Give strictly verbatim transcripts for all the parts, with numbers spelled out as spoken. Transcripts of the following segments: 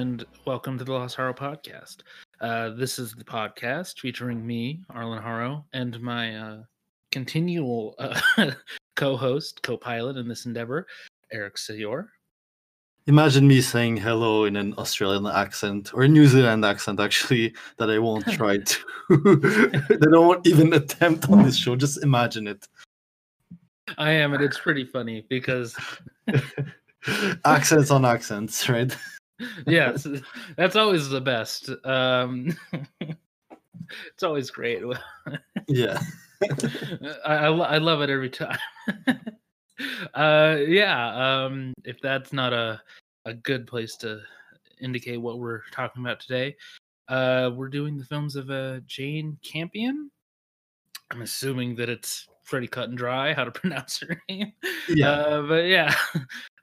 and welcome to the Lost Haro podcast. Uh, this is the podcast featuring me, Arlen Haro, and my uh, continual uh, co-host, co-pilot in this endeavor, Eric Sayor. Imagine me saying hello in an Australian accent, or New Zealand accent, actually, that I won't try to. That I won't even attempt on this show. Just imagine it. I am, and it's pretty funny because... accents on accents, right? Yes, that's always the best. Um, it's always great. Yeah. I, I, I love it every time. uh, yeah, um, if that's not a, a good place to indicate what we're talking about today, uh, we're doing the films of uh, Jane Campion. I'm assuming that it's pretty cut and dry how to pronounce her name. Yeah. Uh, but yeah.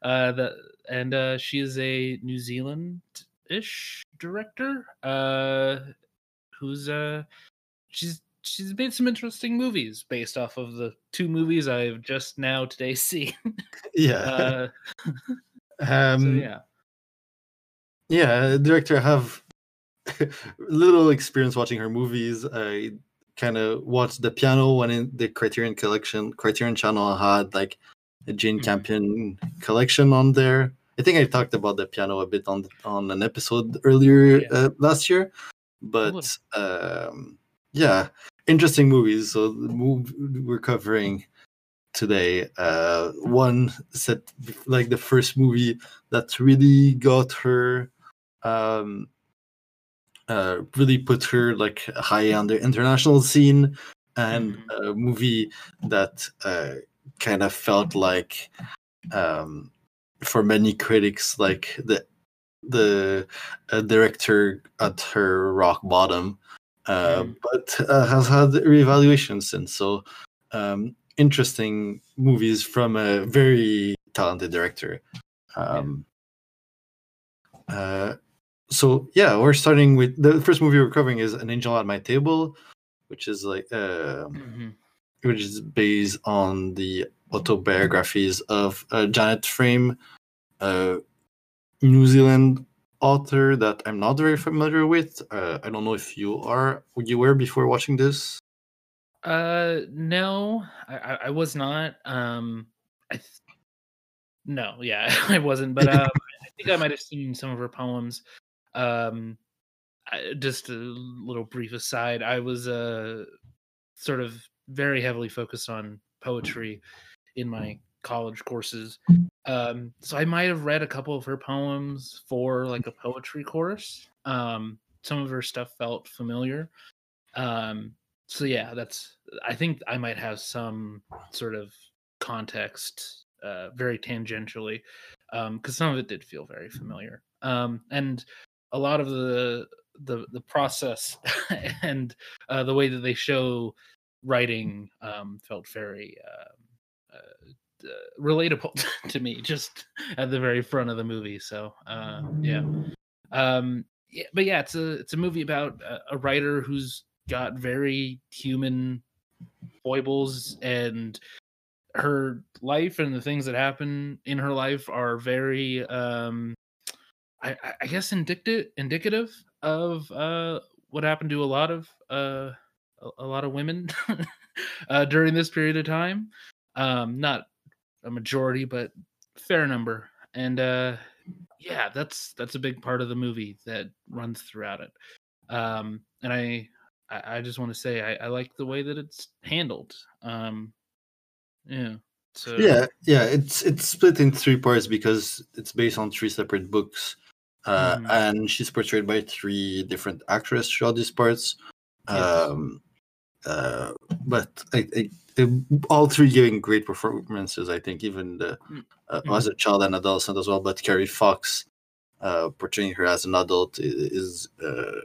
Uh, the, and uh, she is a New Zealand-ish director uh, who's uh, she's she's made some interesting movies based off of the two movies I've just now today seen. Yeah. Uh, um, so, yeah. Yeah, director I have little experience watching her movies. I kind of watched The Piano when in the Criterion Collection, Criterion Channel had like a Jane Campion collection on there. I think I talked about The Piano a bit on on an episode earlier yeah. uh, last year, but um, yeah, interesting movies. So the movie we're covering today, uh, one set like the first movie that really got her, um, uh, really put her like high on the international scene, and mm-hmm. a movie that. Uh, kind of felt like um for many critics like the the uh, director at her rock bottom uh mm. but uh, has had reevaluation since, so um interesting movies from a very talented director. um yeah. uh so yeah we're starting with the first movie we're covering is An Angel at My Table, which is like uh mm-hmm. which is based on the autobiographies of uh, Janet Frame, a New Zealand author that I'm not very familiar with. Uh, I don't know if you are. You were before watching this? Uh, no, I, I was not. Um, I th- no, yeah, I wasn't. But um, I think I might have seen some of her poems. Um, I, just a little brief aside. I was uh, sort of. very heavily focused on poetry in my college courses. Um, so I might have read a couple of her poems for like a poetry course. Um, some of her stuff felt familiar. Um, so yeah, that's, I think I might have some sort of context uh, very tangentially, um, because some of it did feel very familiar. Um, and a lot of the, the, the process and uh, the way that they show writing um felt very uh, uh, uh relatable to me, just at the very front of the movie. So uh yeah um yeah, but yeah it's a it's a movie about a, a writer who's got very human foibles, and her life and the things that happen in her life are very um i i guess indicative indicative of uh what happened to a lot of uh a lot of women uh, during this period of time. Um, not a majority, but fair number. And uh, yeah, that's, that's a big part of the movie that runs throughout it. Um, and I, I just want to say, I, I like the way that it's handled. Um, yeah. So yeah. Yeah. It's, it's split in three parts because it's based on three separate books. Uh, mm. And she's portrayed by three different actresses throughout these parts. Um, uh, but I, I, I, all three giving great performances, I think, even the, uh, mm-hmm. as a child and adolescent as well. But Carrie Fox, uh, portraying her as an adult, is uh,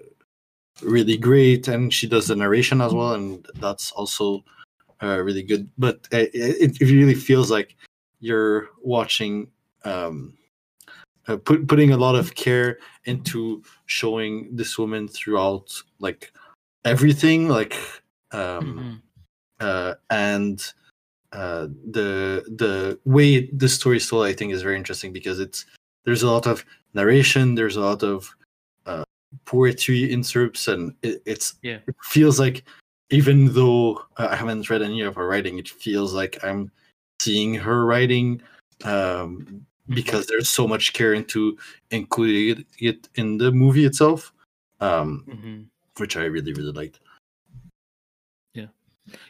really great, and she does the narration as well, and that's also uh, really good. But it, it really feels like you're watching, um, uh, put, putting a lot of care into showing this woman throughout, like. Everything like um mm-hmm. uh and uh the the way the story is told, I think, is very interesting because it's there's a lot of narration, there's a lot of uh, poetry inserts, and it, it's yeah. it feels like, even though I haven't read any of her writing, it feels like I'm seeing her writing, um, because there's so much care into including it in the movie itself, um, mm-hmm. which I really, really liked. Yeah.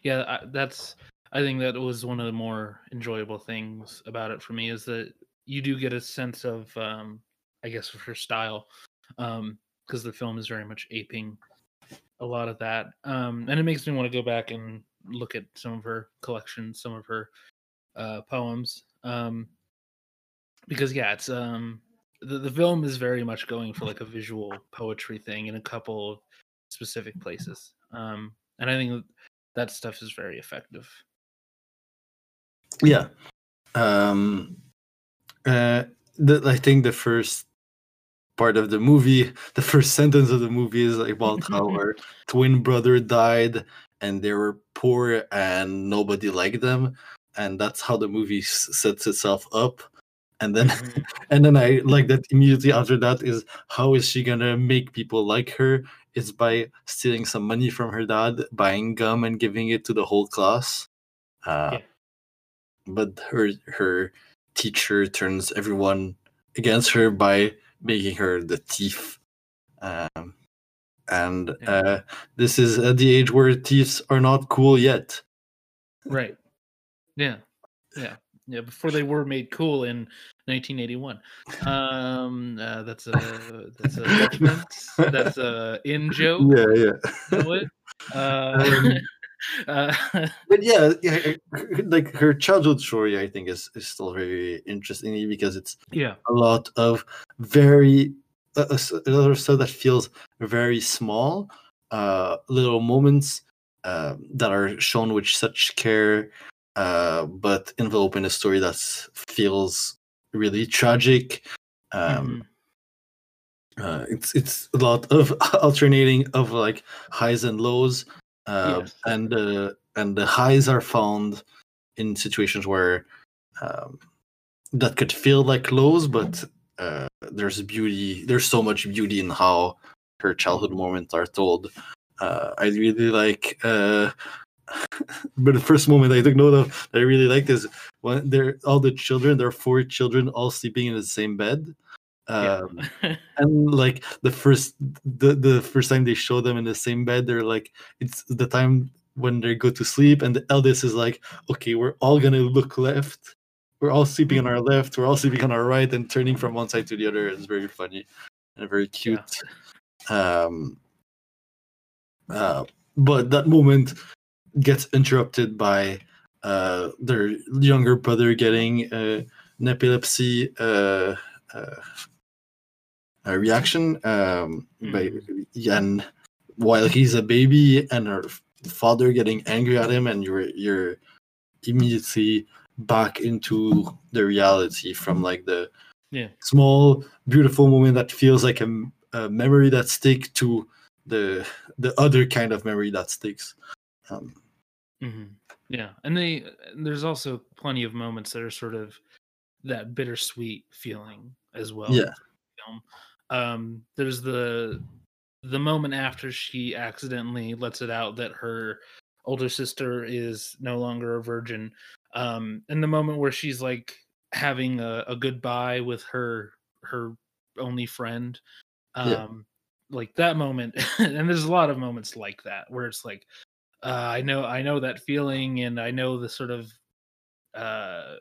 Yeah, I, that's... I think that was one of the more enjoyable things about it for me, is that you do get a sense of, um, I guess, of her style, because um, the film is very much aping a lot of that. Um, and it makes me want to go back and look at some of her collections, some of her uh, poems, um, because, yeah, it's um, the, the film is very much going for like a visual poetry thing in a couple of specific places. Um, and I think that stuff is very effective. Yeah, um, uh, the, I think the first part of the movie, the first sentence of the movie is about how her twin brother died and they were poor and nobody liked them, and that's how the movie s- sets itself up. And then, mm-hmm. and then I like that immediately after that is, how is she gonna make people like her? It's by stealing some money from her dad, buying gum, and giving it to the whole class. Uh, yeah. But her her teacher turns everyone against her by making her the thief. Um, and yeah. uh, this is at the age where thieves are not cool yet. Right. Yeah. Yeah. Yeah. Before they were made cool in nineteen eighty-one. Um, uh, that's a that's a reference. That's a in joke. Yeah. Yeah. Know it? Uh, Uh, but yeah, like her childhood story, I think, is, is still very interesting, because it's yeah. a lot of very uh, a lot of stuff that feels very small, uh, little moments uh, that are shown with such care, uh, but enveloped in a story that feels really tragic. Um, mm-hmm. uh, it's it's a lot of alternating of like highs and lows. Uh, yes. And uh, and the highs are found in situations where um, that could feel like lows, but uh, there's beauty. There's so much beauty in how her childhood moments are told. Uh, I really like. Uh, but the first moment I took note of that I really liked is when there all the children. There are four children all sleeping in the same bed. Um, yeah. And like the first the, the first time they show them in the same bed, they're like, it's the time when they go to sleep, and the eldest is like, okay, we're all gonna look left, we're all sleeping on our left, we're all sleeping on our right, and turning from one side to the other. It's very funny and very cute. Yeah. Um, uh, but that moment gets interrupted by uh, their younger brother getting uh, an epilepsy uh, uh, a reaction, um, mm. by, and while he's a baby, and her father getting angry at him, and you're you're immediately back into the reality from like the yeah. small beautiful moment that feels like a, a memory that sticks to the the other kind of memory that sticks. Um, mm-hmm. Yeah, and they there's also plenty of moments that are sort of that bittersweet feeling as well. Yeah. Um, there's the the moment after she accidentally lets it out that her older sister is no longer a virgin, um, and the moment where she's like having a, a goodbye with her her only friend, um, yeah. like that moment. And there's a lot of moments like that where it's like, uh, I know I know that feeling, and I know the sort of uh,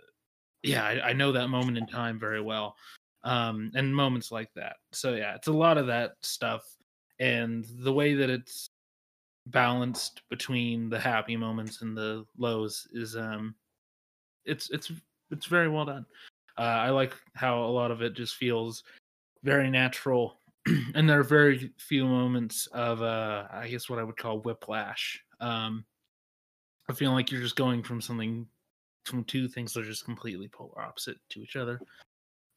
yeah, I, I know that moment in time very well. Um, and moments like that. So yeah, it's a lot of that stuff, and the way that it's balanced between the happy moments and the lows is um, it's it's it's very well done. Uh, I like how a lot of it just feels very natural, and there are very few moments of uh, I guess what I would call whiplash. Um, I feel like you're just going from something from two things that are just completely polar opposite to each other.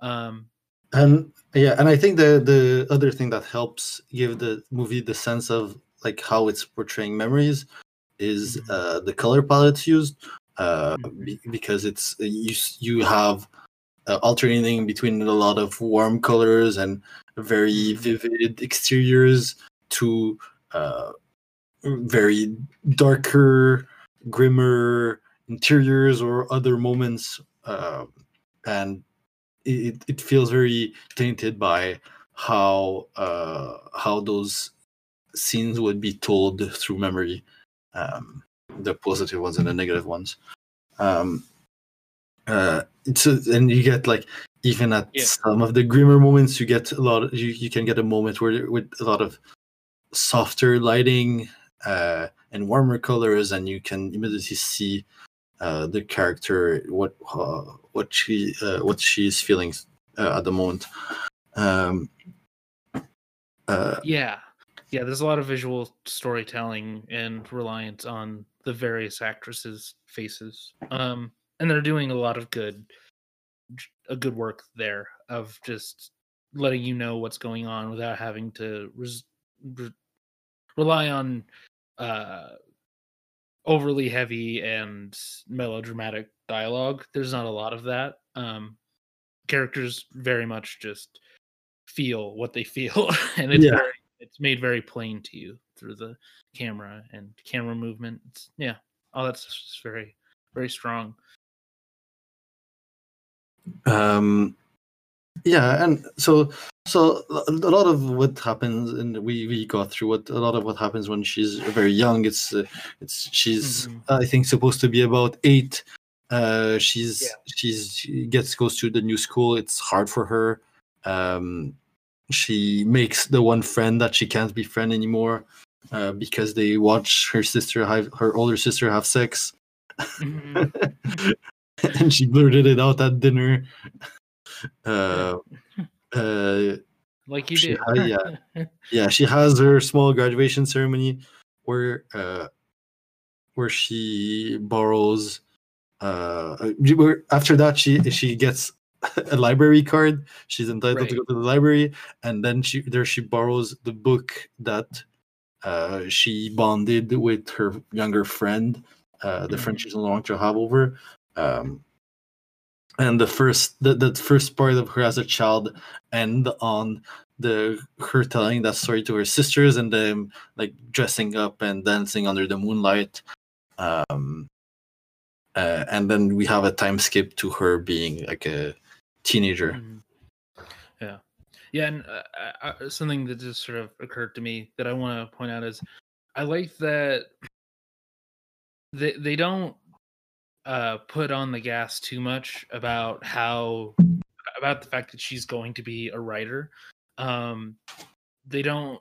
Um, And yeah, and I think the the other thing that helps give the movie the sense of like how it's portraying memories is mm-hmm. uh, the color palette used, uh, mm-hmm. be, because it's you you have uh, alternating between a lot of warm colors and very vivid exteriors to uh, very darker, grimmer interiors or other moments, uh, and it it feels very tainted by how uh, how those scenes would be told through memory, um, the positive ones and the negative ones. Um, uh, it's a, and you get like even at yeah. some of the grimmer moments, you get a lot. Of, you you can get a moment where with a lot of softer lighting uh, and warmer colors, and you can immediately see uh, the character what uh, what she uh, what she is feeling uh, at the moment. Um, uh, yeah, yeah. There's a lot of visual storytelling and reliance on the various actresses' faces, um, and they're doing a lot of good, a good work there of just letting you know what's going on without having to res- rely on uh overly heavy and melodramatic dialogue. There's not a lot of that. Um characters very much just feel what they feel, and it's yeah. very, it's made very plain to you through the camera and camera movement. It's, yeah all that's just very, very strong. um Yeah, and so so a lot of what happens, and we, we got through what a lot of what happens when she's very young. It's uh, it's she's mm-hmm. I think supposed to be about eight. Uh, she's yeah. she's she gets goes to the new school. It's hard for her. Um, she makes the one friend that she can't befriend anymore uh, because they watch her sister have, her older sister have sex, mm-hmm. and she blurted it out at dinner. Uh, uh, like you did. Has, yeah, yeah. She has her small graduation ceremony where uh, where she borrows. Uh, where after that, she she gets a library card. She's entitled right. to go to the library, and then she there she borrows the book that uh, she bonded with her younger friend, uh, the mm-hmm. friend she's longing to have over. Um, And the first, the, the first part of her as a child, and on the her telling that story to her sisters, and them like dressing up and dancing under the moonlight, um, uh, and then we have a time skip to her being like a teenager. Mm-hmm. Yeah, yeah, and uh, I, something that just sort of occurred to me that I want to point out is, I like that they they don't. Uh, put on the gas too much about how about the fact that she's going to be a writer. Um, they don't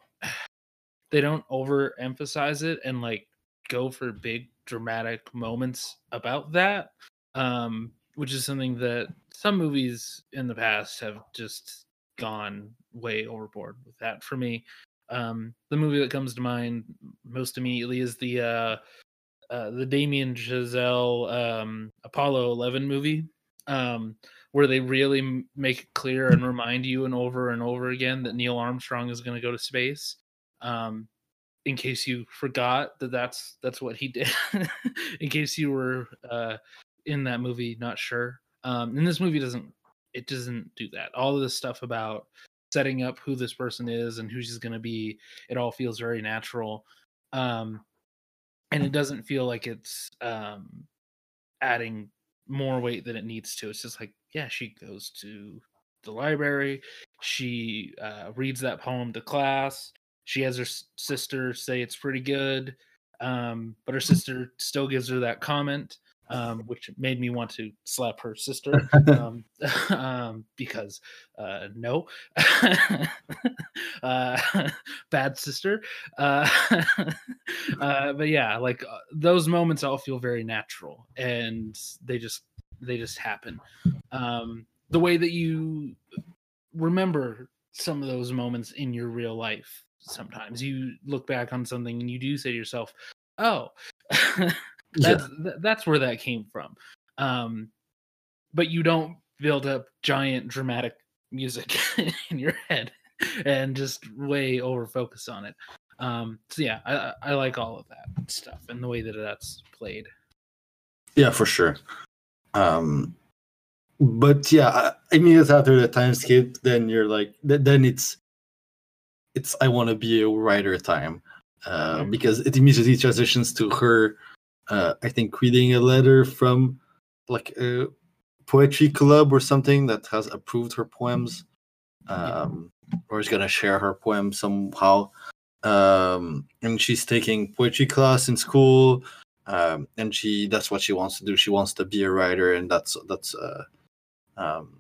they don't overemphasize it and like go for big dramatic moments about that, um, which is something that some movies in the past have just gone way overboard with. That for me, um, the movie that comes to mind most immediately is the. Uh, Uh, the Damien Chazelle um, Apollo eleven movie, um, where they really m- make it clear and remind you and over and over again that Neil Armstrong is going to go to space, um, in case you forgot that that's that's what he did, in case you were uh, in that movie not sure. Um, and this movie doesn't it doesn't do that. All of this stuff about setting up who this person is and who she's going to be, it all feels very natural. Um, And it doesn't feel like it's um, adding more weight than it needs to. It's just like, yeah, she goes to the library. She uh, reads that poem to class. She has her sister say it's pretty good. Um, but her sister still gives her that comment, um, which made me want to slap her sister. um, um, because uh, no. uh, bad sister. Uh, uh, but yeah, like uh, those moments all feel very natural, and they just they just happen. Um, the way that you remember some of those moments in your real life, sometimes you look back on something and you do say to yourself, "Oh, that's yeah. th- that's where that came from." Um, but you don't build up giant dramatic music in your head and just way over focus on it. Um, so yeah, I, I like all of that stuff and the way that that's played. Yeah, for sure. Um, But yeah, I mean, it's after the time skip, then you're like, then it's, it's I want to be a writer time, uh, okay. because it immediately transitions to her, uh, I think, reading a letter from like a poetry club or something that has approved her poems, um, or is going to share her poem somehow. Um, and she's taking poetry class in school, um, and she that's what she wants to do. She wants to be a writer, and that's that's. Uh, um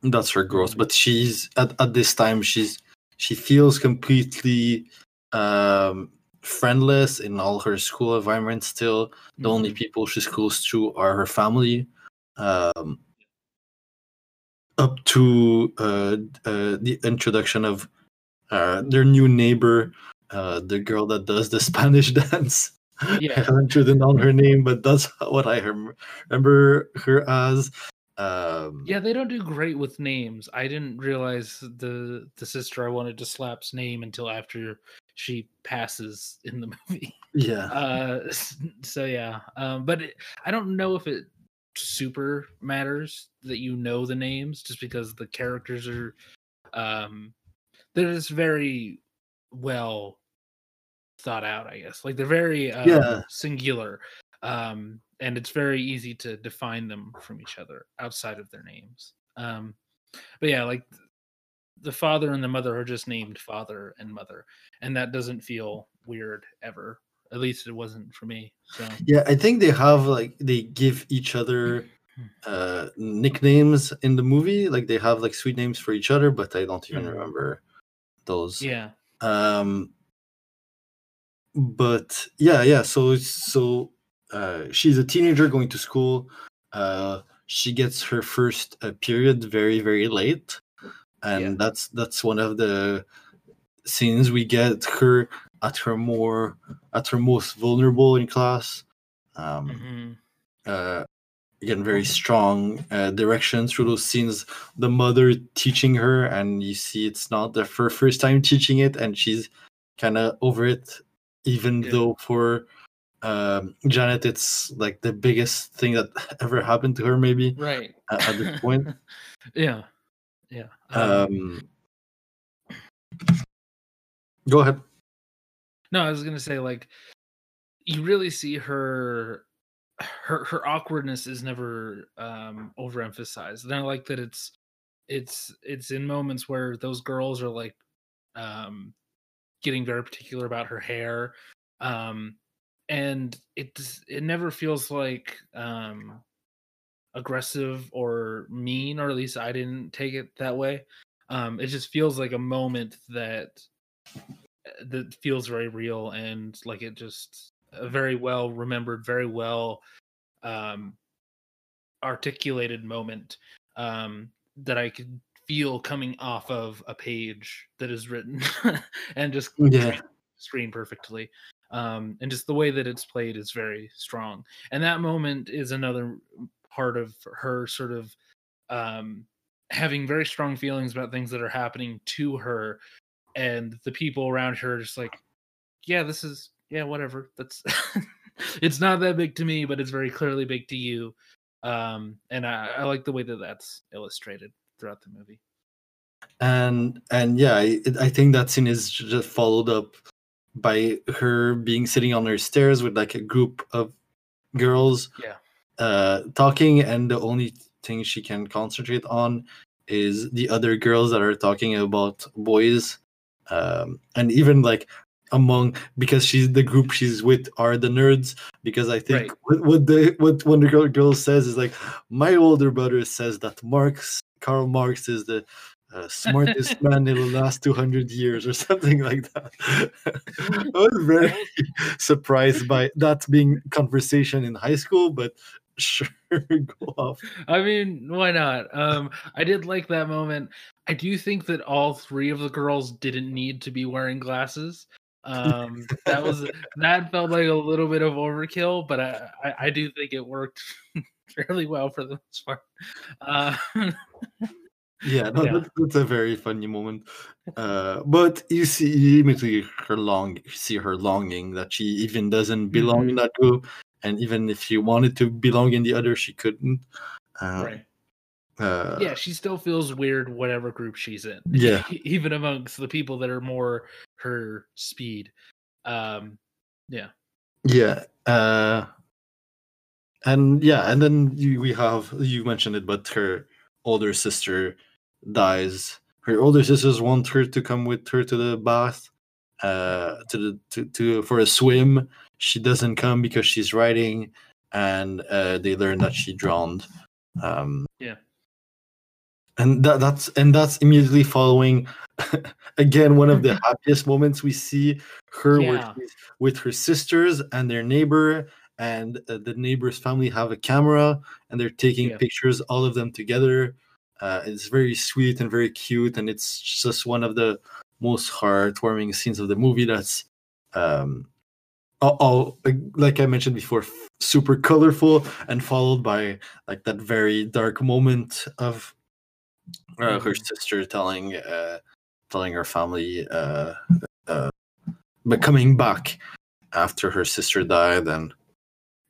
that's her growth, but she's at, at this time she's she feels completely um friendless in all her school environment still. Mm-hmm. The only people she's close to are her family, um up to uh, uh the introduction of uh their new neighbor, uh the girl that does the Spanish dance. Yeah. I haven't written down her name, but that's what I remember her as. Um, yeah, they don't do great with names. I didn't realize the the sister I wanted to slap's name until after she passes in the movie. Yeah. Uh, so yeah, um, but it, I don't know if it super matters that you know the names, just because the characters are um, they're just very well thought out. I guess like they're very um, yeah. singular. Um, And it's very easy to define them from each other outside of their names. Um, but yeah, like the father and the mother are just named father and mother, and that doesn't feel weird ever. At least it wasn't for me. So. Yeah, I think they have like they give each other uh, nicknames in the movie. Like they have like sweet names for each other, but I don't even mm. remember those. Yeah. Um. But yeah, yeah. So so. Uh, she's a teenager going to school. Uh, she gets her first uh, period very, very late, and yeah. that's that's one of the scenes we get her at her more at her most vulnerable in class. Um, mm-hmm. uh, again, very strong uh, direction through those scenes. The mother teaching her, and you see it's not the her first time teaching it, and she's kind of over it, even yeah. though for. Um, Janet, it's like the biggest thing that ever happened to her, maybe. Right at, at this point. yeah, yeah. Um, go ahead. No, I was gonna say like you really see her, her, her awkwardness is never um, overemphasized, and I like that it's, it's, it's in moments where those girls are like, um, getting very particular about her hair, um. And it it never feels like um, aggressive or mean, or at least I didn't take it that way. Um, it just feels like a moment that that feels very real and like it just a very well remembered, very well um, articulated moment um, that I could feel coming off of a page that is written and just yeah. screen perfectly. Um, and just the way that it's played is very strong. And that moment is another part of her sort of um, having very strong feelings about things that are happening to her. And the people around her are just like, yeah, this is, yeah, whatever. That's it's not that big to me, but it's very clearly big to you. Um, and I, I like the way that that's illustrated throughout the movie. And, and yeah, I, I think that scene is just followed up by her being sitting on her stairs with like a group of girls yeah. uh, talking, and the only thing she can concentrate on is the other girls that are talking about boys. Um, and even like among, because she's the group she's with are the nerds, because I think right. what, what the what one of the girl says is like, my older brother says that Marx, Karl Marx is the Uh, smartest man, it'll last two hundred years or something like that. I was very surprised by that being conversation in high school, but sure, go off. I mean, why not? Um, I did like that moment. I do think that all three of the girls didn't need to be wearing glasses. Um, that was that felt like a little bit of overkill, but I, I, I do think it worked fairly well for the most part. Uh, Yeah, no, yeah. That, that's a very funny moment. Uh, but you see, you immediately her long, see her longing that she even doesn't belong mm-hmm. in that group, and even if she wanted to belong in the other, she couldn't. Uh, right. Uh, yeah, she still feels weird whatever group she's in. Yeah. Even amongst the people that are more her speed. Um, yeah. Yeah. Uh, and yeah, and then you, we have, you mentioned it, but her older sister dies. Her older sisters want her to come with her to the bath, uh, to the to, to for a swim. She doesn't come because she's riding, and uh, they learn that she drowned. Um, yeah. And that, that's and that's immediately following, again, one of the happiest moments we see her yeah. with, with her sisters and their neighbor, and uh, the neighbor's family have a camera, and they're taking yeah. pictures, all of them together. Uh, it's very sweet and very cute, and it's just one of the most heartwarming scenes of the movie. That's, um, all, like I mentioned before, f- super colorful, and followed by like that very dark moment of. Uh, her sister telling uh, telling her family uh, uh, but coming back after her sister died, and,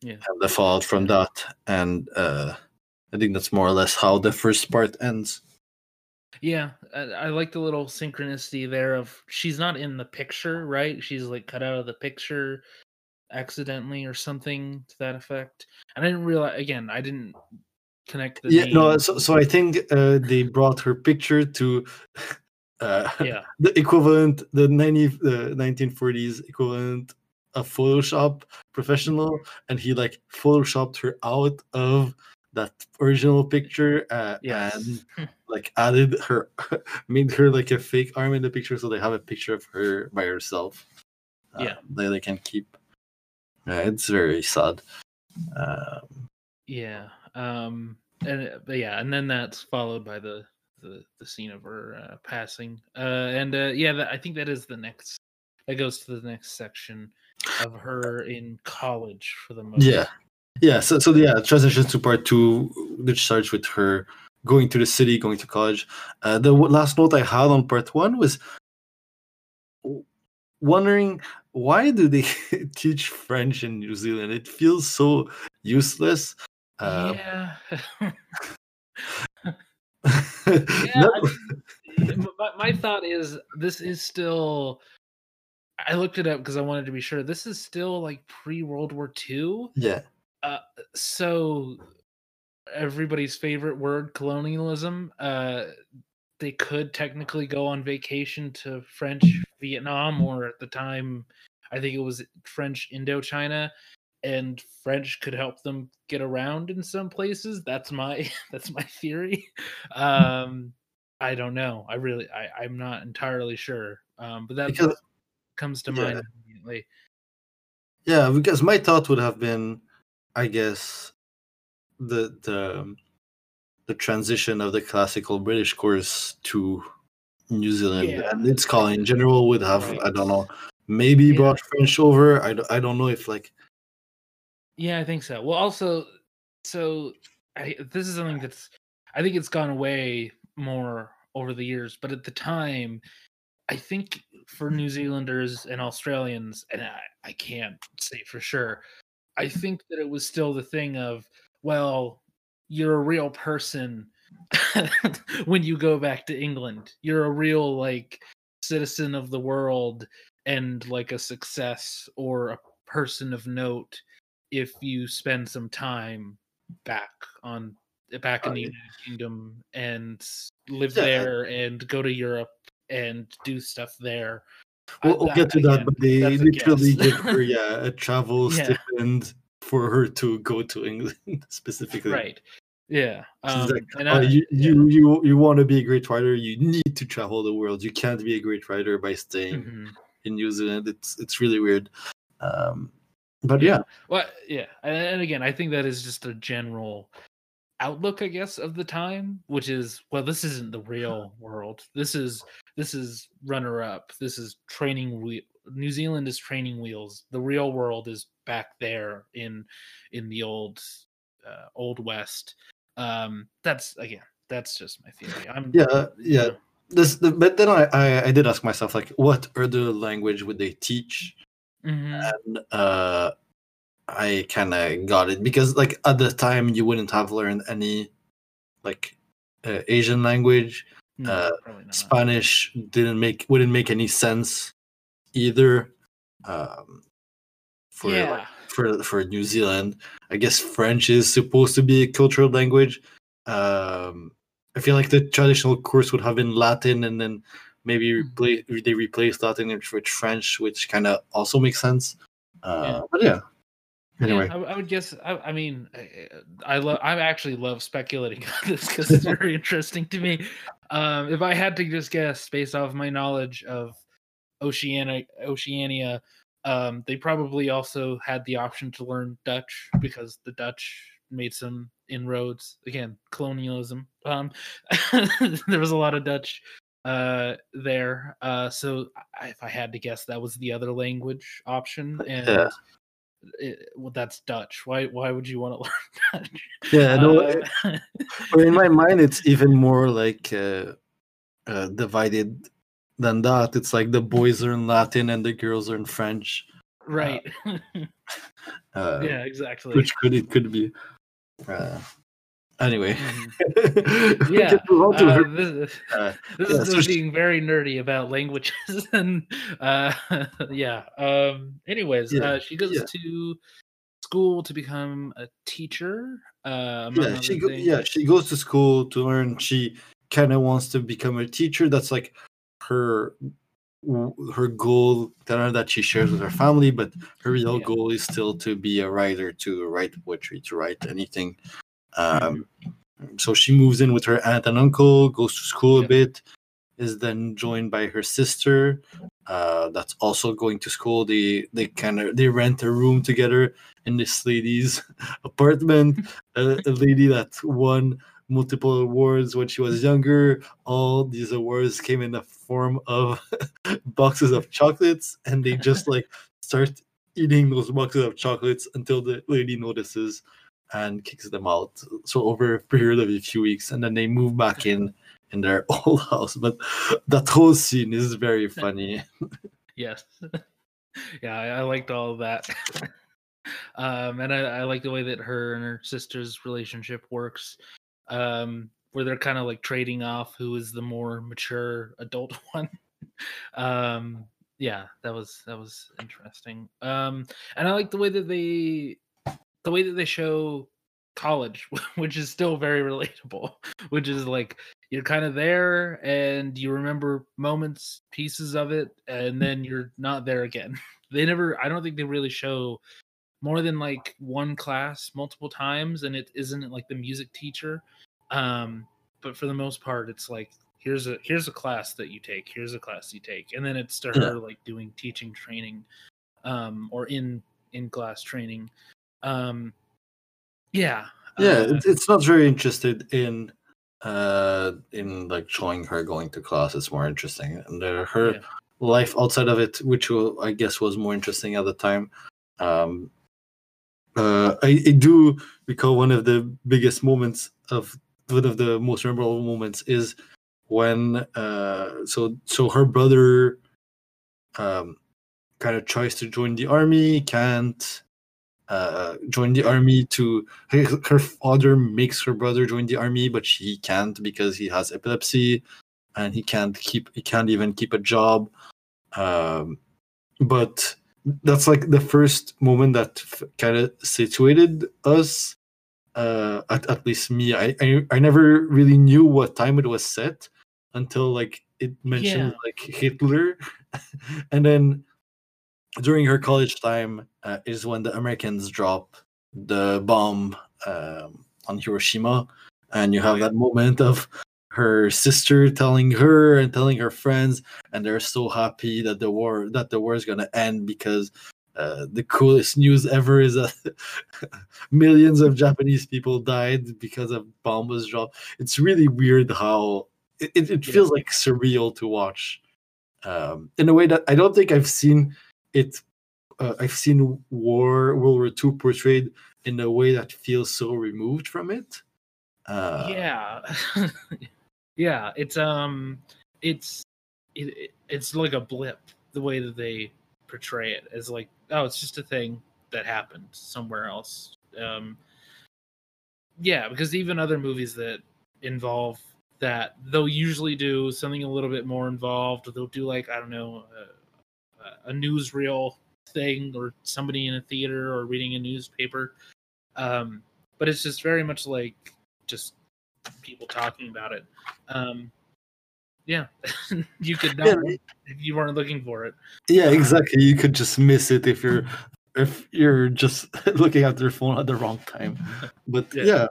yeah. and the fallout from that, and uh, I think that's more or less how the first part ends. Yeah, I, I like the little synchronicity there of she's not in the picture, right? She's like cut out of the picture accidentally or something to that effect. And I didn't realize, again, I didn't connect the yeah name. no so, so I think uh, they brought her picture to uh yeah. the equivalent, the nineteen forties equivalent of Photoshop professional, and he like photoshopped her out of that original picture, uh, yes. and like added her made her like a fake arm in the picture, so they have a picture of her by herself uh, yeah that they can keep. Yeah, it's very sad. um yeah Um, and but yeah, and then that's followed by the the, the scene of her uh, passing. Uh, and uh, yeah, that, I think that is the next. That goes to the next section of her in college for the most. Yeah, yeah. So so yeah, transition to part two, which starts with her going to the city, going to college. Uh, the last note I had on part one was wondering, why do they teach French in New Zealand? It feels so useless. Um, yeah. yeah no. I mean, my, my thought is this is still. I looked it up because I wanted to be sure. This is still like pre-World War Two. Yeah. Uh, so everybody's favorite word, colonialism. Uh, they could technically go on vacation to French Vietnam, or at the time, I think it was French Indochina. And French could help them get around in some places. That's my that's my theory. Um, I don't know. I really I, I'm not entirely sure. Um, but that because, comes to yeah. mind immediately. Yeah, because my thought would have been, I guess, the the the transition of the classical British course to New Zealand yeah. and its colony in general would have right. I don't know maybe yeah. brought French over. I I don't know if like. Yeah, I think so. Well, also, so I, this is something that's, I think it's gone away more over the years, but at the time, I think for New Zealanders and Australians, and I, I can't say for sure, I think that it was still the thing of, well, you're a real person when you go back to England. You're a real, like, citizen of the world and, like, a success or a person of note if you spend some time back on back in the United Kingdom and live yeah. there and go to Europe and do stuff there. We'll, we'll get to again, that, but they literally give her yeah, a travel yeah. stipend for her to go to England specifically. Right. Yeah. Um, like, and oh, I, you, yeah. you you you want to be a great writer, you need to travel the world. You can't be a great writer by staying mm-hmm. in New Zealand. It's it's really weird. Um But yeah. yeah, well, yeah, and again, I think that is just a general outlook, I guess, of the time, which is, well, this isn't the real world. This is this is runner up. This is training wheel. New Zealand is training wheels. The real world is back there in in the old uh, old West. Um, that's again, that's just my theory. I'm yeah, yeah. You know. This, the, but then I, I I did ask myself, like, what other language would they teach? Mm-hmm. And uh, I kind of got it because, like, at the time, you wouldn't have learned any, like, uh, Asian language. No, uh, Spanish didn't make wouldn't make any sense either. Um, for yeah. for for New Zealand, I guess French is supposed to be a cultural language. Um, I feel like the traditional course would have been Latin, and then maybe replace, they replaced Latin with French, which kind of also makes sense. Uh, yeah. But yeah. Anyway, yeah, I, I would guess. I, I mean, I, I love. I actually love speculating on this because it's very interesting to me. Um, if I had to just guess based off my knowledge of Oceania, Oceania, um, they probably also had the option to learn Dutch because the Dutch made some inroads. Again, colonialism. Um, there was a lot of Dutch uh, there. Uh, so I, if I had to guess, that was the other language option. And yeah. It, well, that's Dutch. Why? Why would you want to learn Dutch? Yeah, no. Uh, I, but in my mind, it's even more like uh, uh, divided than that. It's like the boys learn Latin and the girls learn French. Right. Uh, uh, yeah, exactly. Which could it could be? Uh, anyway. Mm-hmm. Yeah. uh, this is, uh, this yeah, is so being she... very nerdy about languages, and uh, yeah. Um, anyways, yeah. Uh, she goes yeah. to school to become a teacher. Uh, yeah, she go- yeah, she goes to school to learn. She kind of wants to become a teacher. That's like her her goal that she shares with her family. But her real yeah. goal is still to be a writer, to write poetry, to write anything. Um, so she moves in with her aunt and uncle, goes to school a bit, is then joined by her sister, uh, that's also going to school. They they kind of they rent a room together in this lady's apartment. a, a lady that won multiple awards when she was younger. All these awards came in the form of boxes of chocolates, and they just like start eating those boxes of chocolates until the lady notices and kicks them out. So over a period of a few weeks, and then they move back in in their old house. But that whole scene is very funny. Yes, yeah, I, I liked all of that, um, and I, I like the way that her and her sister's relationship works, um, where they're kind of like trading off who is the more mature adult one. um, yeah, that was that was interesting, um, and I like the way that they. The way that they show college, which is still very relatable, which is like you're kind of there and you remember moments, pieces of it, and then you're not there again. They never, I don't think they really show more than like one class multiple times, and it isn't like the music teacher. Um, but for the most part, it's like here's a here's a class that you take, here's a class you take, and then it's to her like doing teaching training, um, or in in class training. Um. Yeah. Yeah. Uh, it's, it's not very interested in, uh, in like showing her going to class. It's more interesting, and uh, her yeah. life outside of it, which will, I guess was more interesting at the time. Um. Uh, I, I do recall one of the biggest moments of one of the most memorable moments is when uh so so her brother, um, kind of tries to join the army, can't. Uh, join the army to her, her father makes her brother join the army, but she can't because he has epilepsy and he can't keep he can't even keep a job. Um, but that's like the first moment that f- kind of situated us. Uh, at, at least me, I, I I never really knew what time it was set until like it mentioned yeah. like Hitler, and then. During her college time uh, is when the Americans drop the bomb um, on Hiroshima, and you have that moment of her sister telling her and telling her friends, and they're so happy that the war that the war is gonna end because uh, the coolest news ever is that millions of Japanese people died because a bomb was dropped. It's really weird how it it, it feels like surreal to watch um, in a way that I don't think I've seen. It, uh, I've seen war, World War Two portrayed in a way that feels so removed from it. Uh, yeah, yeah. It's um, it's it, it, it's like a blip. The way that they portray it is like, oh, it's just a thing that happened somewhere else. Um, yeah, because even other movies that involve that. They'll usually do something a little bit more involved. They'll do like, I don't know, a, a newsreel thing or somebody in a theater or reading a newspaper. Um, but it's just very much like just people talking about it. Um, yeah, you could not yeah. if you weren't looking for it. Yeah, exactly. You could just miss it if you're if you're just looking at your phone at the wrong time. But yeah. yeah.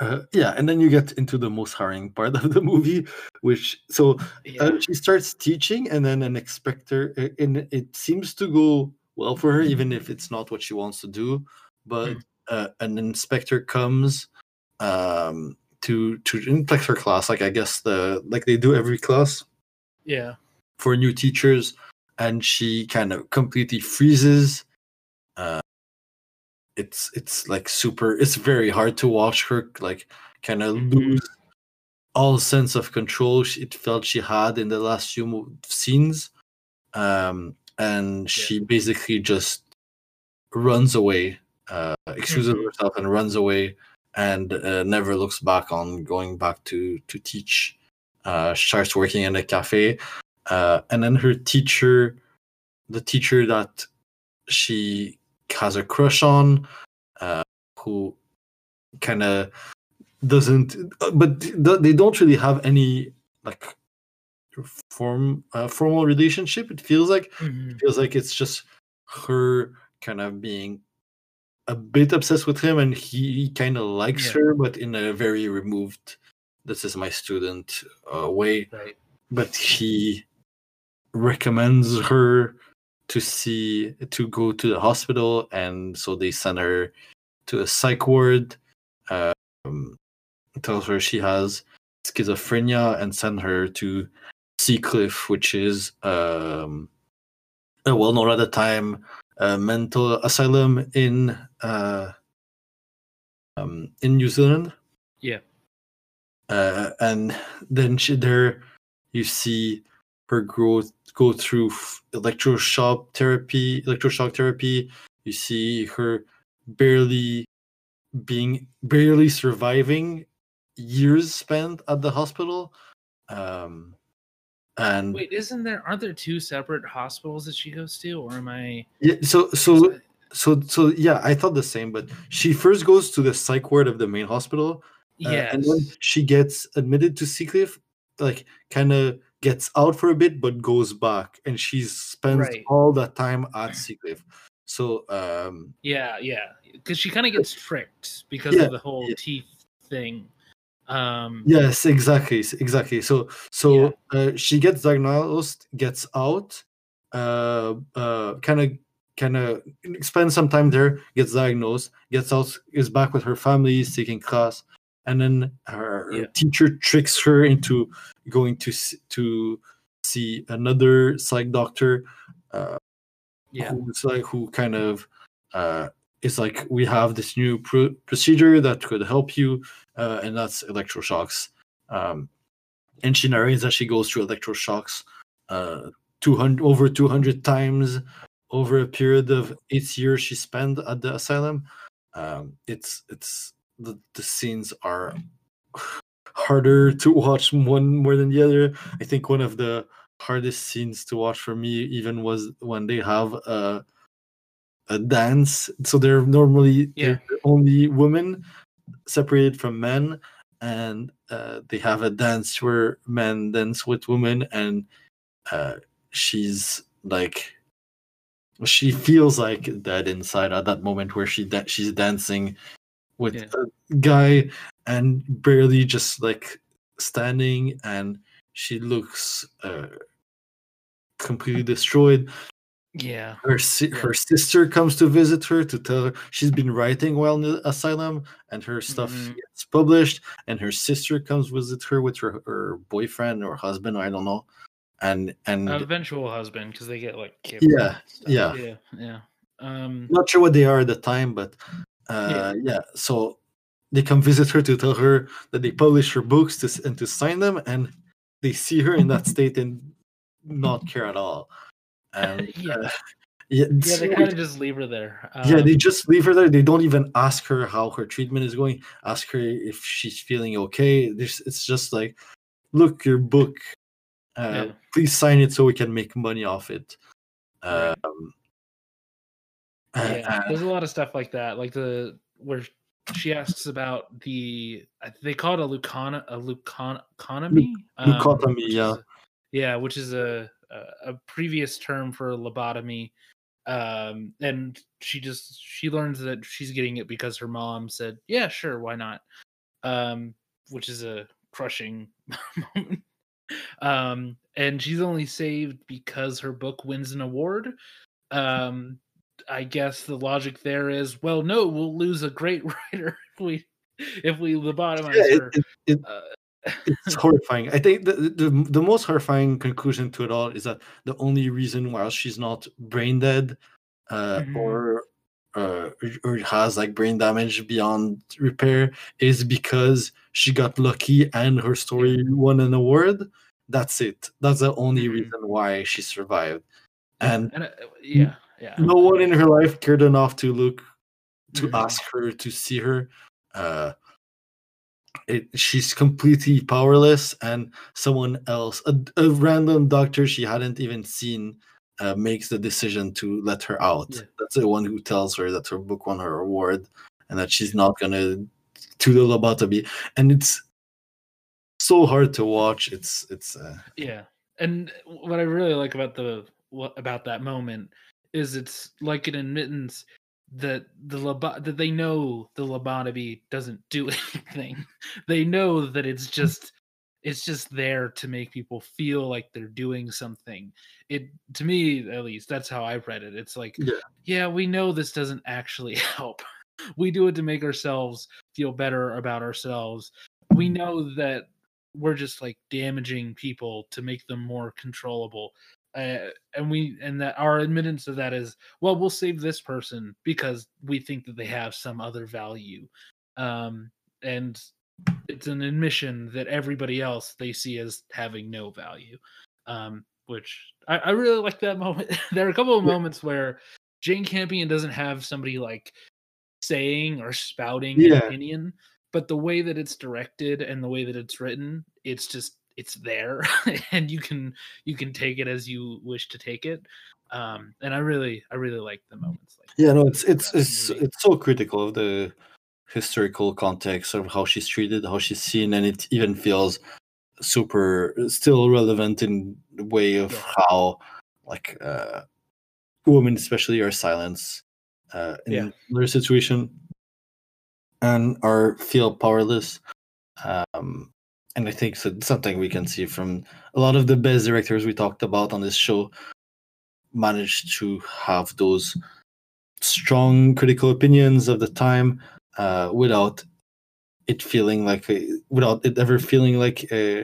Uh, yeah, and then you get into the most harrowing part of the movie, which so yeah. uh, she starts teaching, and then an inspector, and it seems to go well for her, even if it's not what she wants to do. But mm. uh, an inspector comes um, to to inspect her class, like I guess the like they do every class, yeah, for new teachers, and she kind of completely freezes. Uh, It's it's like super. It's very hard to watch her like kind of mm-hmm. lose all sense of control. She, it felt she had in the last few scenes, um, and yeah. she basically just runs away, uh, excuses mm-hmm. herself, and runs away, and uh, never looks back on going back to to teach. Uh, starts working in a cafe, uh, and then her teacher, the teacher that she has a crush on, uh, who kind of doesn't, but th- they don't really have any like form uh, formal relationship. It feels like mm-hmm. it feels like it's just her kind of being a bit obsessed with him, and he kind of likes yeah. her, but in a very removed "this is my student" uh, way. Right. But he recommends her to see to go to the hospital, and so they send her to a psych ward. Um, tells her she has schizophrenia, and send her to Seacliff, which is um, a well-known at the time uh, mental asylum in uh, um, in New Zealand. Yeah, uh, and then she, there you see her growth. Go through electroshock therapy, electroshock therapy. You see her barely being, barely surviving years spent at the hospital. Um, and wait, isn't there, aren't there two separate hospitals that she goes to, or am I? Yeah. So, so, so, so, yeah, I thought the same, but she first goes to the psych ward of the main hospital. Yeah. Uh, and then she gets admitted to Seacliff, like kind of, gets out for a bit, but goes back, and she spends right. all that time at Seacliff. So um, yeah, yeah, because she kind of gets tricked because yeah, of the whole yeah. teeth thing. Um, yes, exactly, exactly. So so yeah. uh, she gets diagnosed, gets out, uh, uh, kind of kind of spends some time there, gets diagnosed, gets out, is back with her family, is taking class. And then her yeah. teacher tricks her into going to to see another psych doctor, uh, yeah. who's like who kind of uh, is like, we have this new pr- procedure that could help you, uh, and that's electroshocks. Um, and she narrates that she goes through electroshocks uh, two hundred over two hundred times over a period of eight years she spent at the asylum. Um, it's it's. The, the scenes are harder to watch one more than the other. I think one of the hardest scenes to watch for me even was when they have a a dance. So they're normally yeah. they're only women separated from men, and uh, they have a dance where men dance with women, and uh, she's like, she feels like dead inside at that moment where she da- she's dancing with yeah. a guy and barely just like standing, and she looks uh, completely destroyed. Yeah, her si- yeah. her sister comes to visit her to tell her she's been writing while in the asylum, and her stuff mm-hmm. gets published. And her sister comes visit her with her, her boyfriend or husband, I don't know, and and uh, eventual husband, because they get like kids. Yeah, yeah, yeah, yeah. Um, not sure what they are at the time, but. Uh, yeah. yeah, so they come visit her to tell her that they publish her books to, and to sign them, and they see her in that state and not care at all. And yeah, uh, Yeah, yeah they kind of just leave her there. Um, yeah, they just leave her there. They don't even ask her how her treatment is going, ask her if she's feeling okay. There's, it's just like, look, your book, uh, yeah. please sign it so we can make money off it. Um, yeah, there's a lot of stuff like that, like the where she asks about the, they call it a Lucana, a Lucana, economy? Lucotomy, um, yeah. Is, yeah, which is a a previous term for lobotomy. Um, and she just, she learns that she's getting it because her mom said, yeah, sure, why not? Um, which is a crushing moment. Um, and she's only saved because her book wins an award. Um, I guess the logic there is, well, no, we'll lose a great writer if we, if we lobotomize yeah, it, her. It, it, uh, it's horrifying. I think the, the the most horrifying conclusion to it all is that the only reason why she's not brain dead uh, mm-hmm. or uh, or has like brain damage beyond repair is because she got lucky and her story won an award. That's it. That's the only mm-hmm. reason why she survived. And, and uh, yeah, yeah. No one in her life cared enough to look to mm-hmm. ask her to see her. Uh, It, she's completely powerless, and someone else, a, a random doctor she hadn't even seen, uh, makes the decision to let her out. Yeah. That's the one who tells her that her book won her award and that she's not gonna do the lobotomy. And it's so hard to watch. It's it's uh... yeah. And what I really like about the about that moment is it's like an admittance. That the lobo- that they know the lobotomy doesn't do anything. They know that it's just it's just there to make people feel like they're doing something. It to me, at least, that's how I read it. It's like, yeah, yeah we know this doesn't actually help. We do it to make ourselves feel better about ourselves. We know that we're just like damaging people to make them more controllable. Uh, and we and that our admittance of that is, well, we'll save this person because we think that they have some other value. Um, and it's an admission that everybody else they see as having no value, um, which I, I really like that moment. There are a couple of moments where Jane Campion doesn't have somebody like saying or spouting yeah. an opinion, but the way that it's directed and the way that it's written, it's just it's there and you can you can take it as you wish to take it. Um, and I really I really like the moments like yeah, that. no, it's it's it's it's so critical of the historical context of how she's treated, how she's seen, and it even feels super still relevant in the way of yeah. how like uh, women especially are silenced uh, in yeah. their situation and are feel powerless. Um And I think so, something we can see from a lot of the best directors we talked about on this show managed to have those strong critical opinions of the time uh, without it feeling like, a, without it ever feeling like a,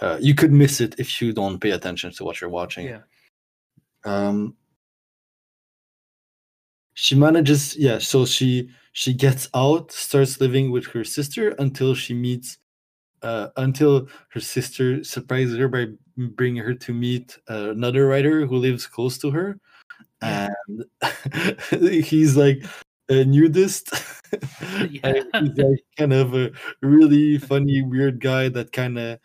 uh, you could miss it if you don't pay attention to what you're watching. Yeah. Um, she manages, yeah, so she she gets out, starts living with her sister until she meets Uh, until her sister surprises her by bringing her to meet uh, another writer who lives close to her, and he's like a nudist, yeah. he's like kind of a really funny, weird guy that kind of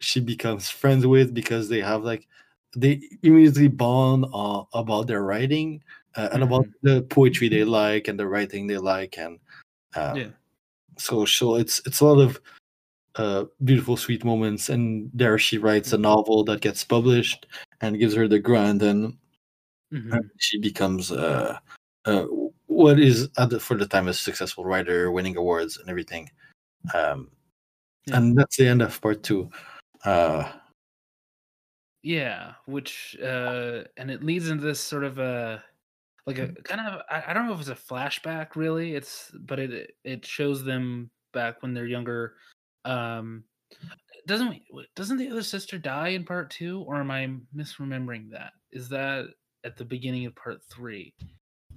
she becomes friends with because they have like they immediately bond uh, about their writing uh, and mm-hmm. about the poetry they like and the writing they like, and um, yeah. so so it's it's a lot of. Uh, beautiful, sweet moments, and there she writes a novel that gets published and gives her the grant, and mm-hmm. she becomes uh, uh, what is at the, for the time a successful writer, winning awards and everything. Um, yeah. And that's the end of part two. Uh, yeah, which uh, and it leads into this sort of a like a kind of I, I don't know if it's a flashback really. It's but it it shows them back when they're younger. Um, doesn't doesn't the other sister die in part two, or am I misremembering that? Is that at the beginning of part three?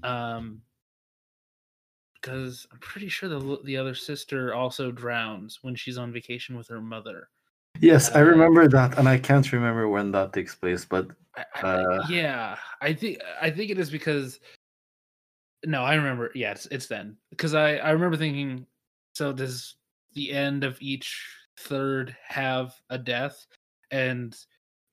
Um, because I'm pretty sure the the other sister also drowns when she's on vacation with her mother. Yes, uh, I remember that, and I can't remember when that takes place, but uh... I, yeah, I think I think it is because no, I remember. Yeah, it's it's then because I I remember thinking. So does the end of each third have a death? And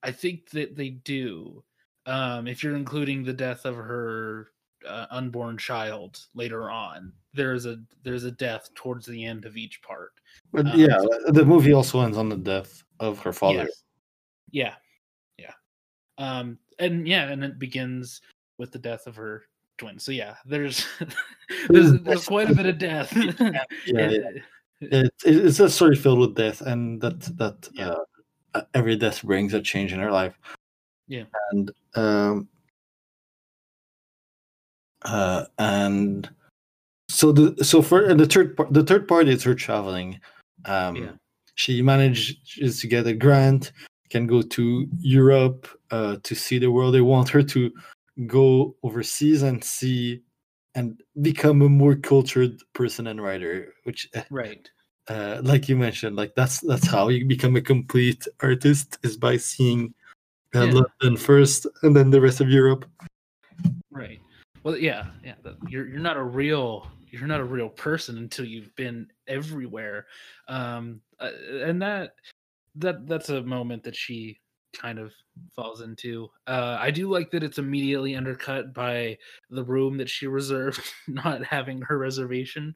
I think that they do. Um, if you're including the death of her uh, unborn child later on, there's a there's a death towards the end of each part. But um, yeah, the movie also ends on the death of her father. Yes. Yeah, yeah, um, and yeah, and it begins with the death of her twin. So yeah, there's there's, there's quite a bit of death. yeah, yeah. It, it's a story filled with death, and that that yeah. uh, every death brings a change in her life. Yeah, and um, uh, and so the so for the third part, the third part is her traveling. Um, yeah. She manages to get a grant, can go to Europe uh, to see the world. They want her to go overseas and see and become a more cultured person and writer. Which right, uh, like you mentioned, like that's that's how you become a complete artist, is by seeing. Uh, yeah. London first, and then the rest of Europe. Right. Well, yeah, yeah. You're you're not a real you're not a real person until you've been everywhere, um, and that that that's a moment that she kind of falls into. Uh, I do like that it's immediately undercut by the room that she reserved not having her reservation.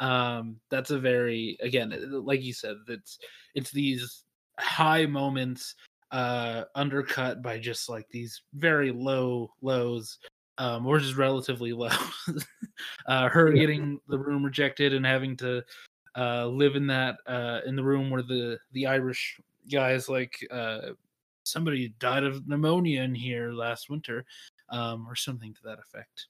Um, that's a very again, like you said, that's it's these high moments. Uh, undercut by just like these very low lows, um, or just relatively low. uh, her yeah. getting the room rejected and having to uh, live in that uh, in the room where the, the Irish guy is like, uh, somebody died of pneumonia in here last winter, um, or something to that effect.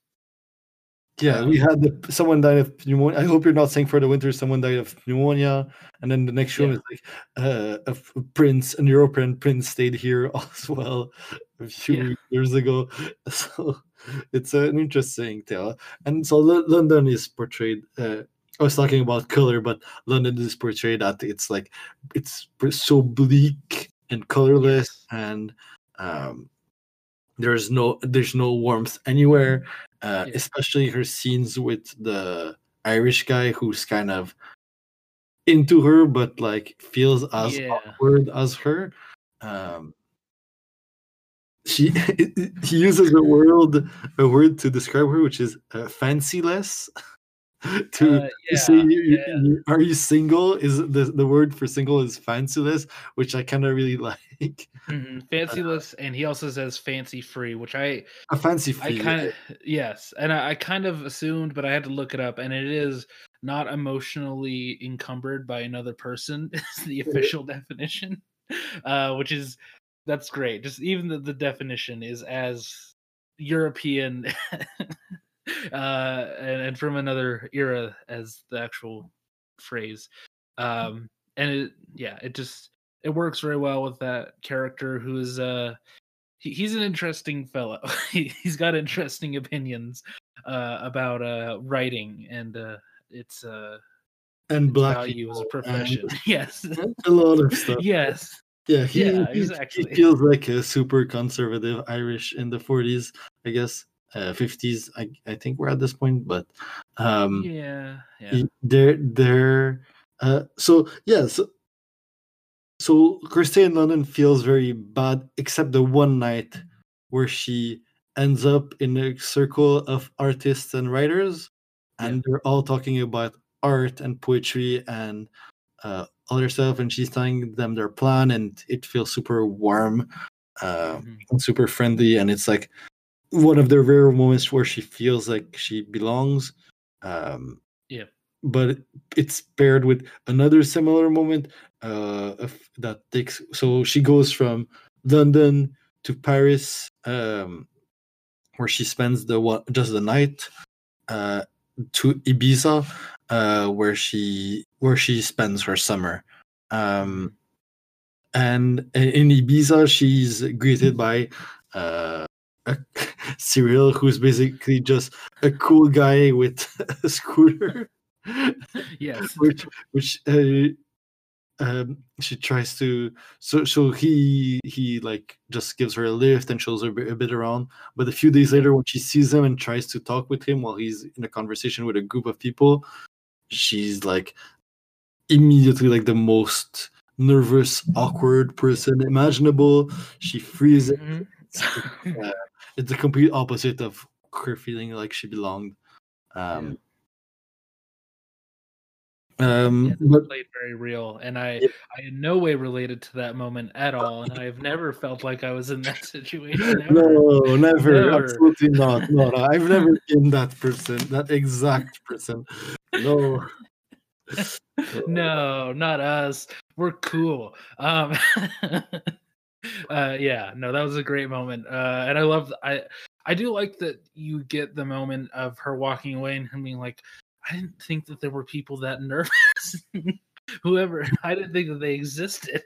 Yeah, we had the, someone died of pneumonia. I hope you're not saying for the winter someone died of pneumonia. And then the next room yeah. is like uh, a, a prince, an European prince stayed here as well a few yeah. years ago. So it's an interesting tale. And so L- London is portrayed. Uh, I was talking about color, but London is portrayed at it's like it's so bleak and colorless, and um, there's no there's no warmth anywhere. Uh, yeah. Especially her scenes with the Irish guy who's kind of into her, but like feels as yeah. awkward as her. Um, she he uses a word a word to describe her, which is uh, fancy-less. to uh, yeah, say, you, yeah. you, are you single? Is the the word for single is fancy-less, which I kind of really like. Mm-hmm. Fancy-less, uh, and he also says fancy-free, which I a fancy-free. I kind of yes, and I, I kind of assumed, but I had to look it up, and it is not emotionally encumbered by another person. Is the official definition, uh, which is that's great. Just even the, the definition is as European. Uh, and, and from another era as the actual phrase, um, and it yeah it just it works very well with that character who is uh he, he's an interesting fellow. he, he's got interesting opinions uh, about uh, writing and uh, it's uh and its black value as a profession. Yes, a lot of stuff. Yes. Yeah, he, yeah, exactly. He feels like a super conservative Irish in the forties, I guess. Uh, fifties, I, I think we're at this point, but um, yeah, yeah, they're they're uh, so yeah, so so her stay in London feels very bad, except the one night where she ends up in a circle of artists and writers, and yeah. they're all talking about art and poetry and uh, other stuff, and she's telling them their plan, and it feels super warm, uh, mm-hmm. and super friendly, and it's like. One of the rare moments where she feels like she belongs. Um, yeah. But it's paired with another similar moment uh, of, that takes. So she goes from London to Paris, um, where she spends the one, just the night, uh, to Ibiza, uh, where she where she spends her summer. Um, and in Ibiza, she's greeted by. Uh, A Cyril, who's basically just a cool guy with a scooter. Yes, which which uh, um, she tries to, so so he he like just gives her a lift and shows her a bit around. But a few days later, when she sees him and tries to talk with him while he's in a conversation with a group of people, she's like immediately like the most nervous, awkward person imaginable. She freezes. Mm-hmm. uh, it's the complete opposite of her feeling like she belonged. Um, yeah. Um, yeah, but, played very real, and I, yeah. I in no way related to that moment at all, and I've never felt like I was in that situation. Ever. No, never, never, absolutely not. No, no, I've never been that person, that exact person. No, no, not us. We're cool. Um, uh, yeah, no, that was a great moment, uh, and I love. I, I do like that you get the moment of her walking away and him being like, I didn't think that there were people that nervous. Whoever, I didn't think that they existed.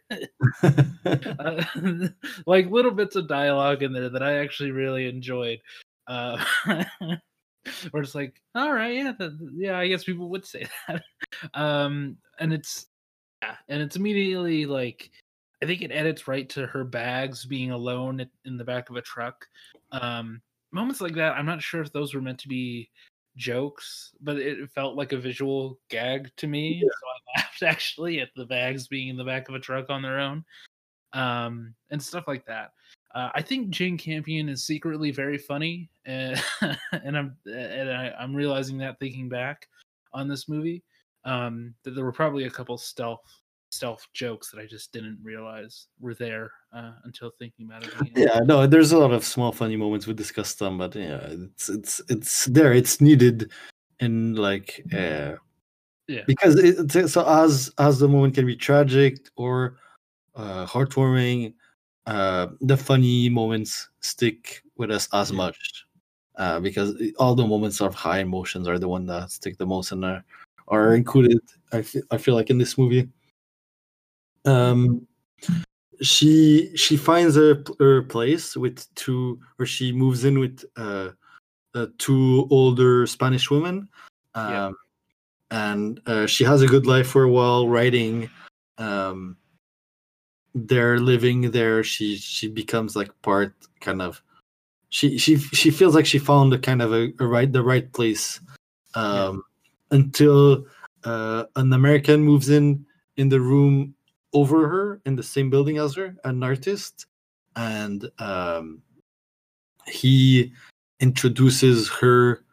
uh, like little bits of dialogue in there that I actually really enjoyed. Uh, or just like, all right, yeah, the, yeah, I guess people would say that. Um, and it's, yeah, and it's immediately like, I think it edits right to her bags being alone in the back of a truck. Um, moments like that, I'm not sure if those were meant to be jokes, but it felt like a visual gag to me. Yeah. So I laughed actually at the bags being in the back of a truck on their own, um, and stuff like that. Uh, I think Jane Campion is secretly very funny, and, and I'm and I, I'm realizing that thinking back on this movie, um, that there were probably a couple stealth stealth jokes that I just didn't realize were there uh, until thinking about it again. Yeah, no, there's a lot of small funny moments. We discussed them, but yeah, it's it's it's there. It's needed, and like uh, yeah, because it, so as as the moment can be tragic or uh, heartwarming, uh, the funny moments stick with us as much uh, because all the moments of high emotions are the one that stick the most and are, are included. I feel, I feel like in this movie. Um, she she finds her, her place with two, or she moves in with uh, uh two older Spanish women, um, yeah. and uh, she has a good life for a while writing. Um, they're living there. She she becomes like part kind of. She she she feels like she found a kind of a, a right the right place, um, yeah. until uh, an American moves in in the room over her in the same building as her, an artist, and um, he introduces her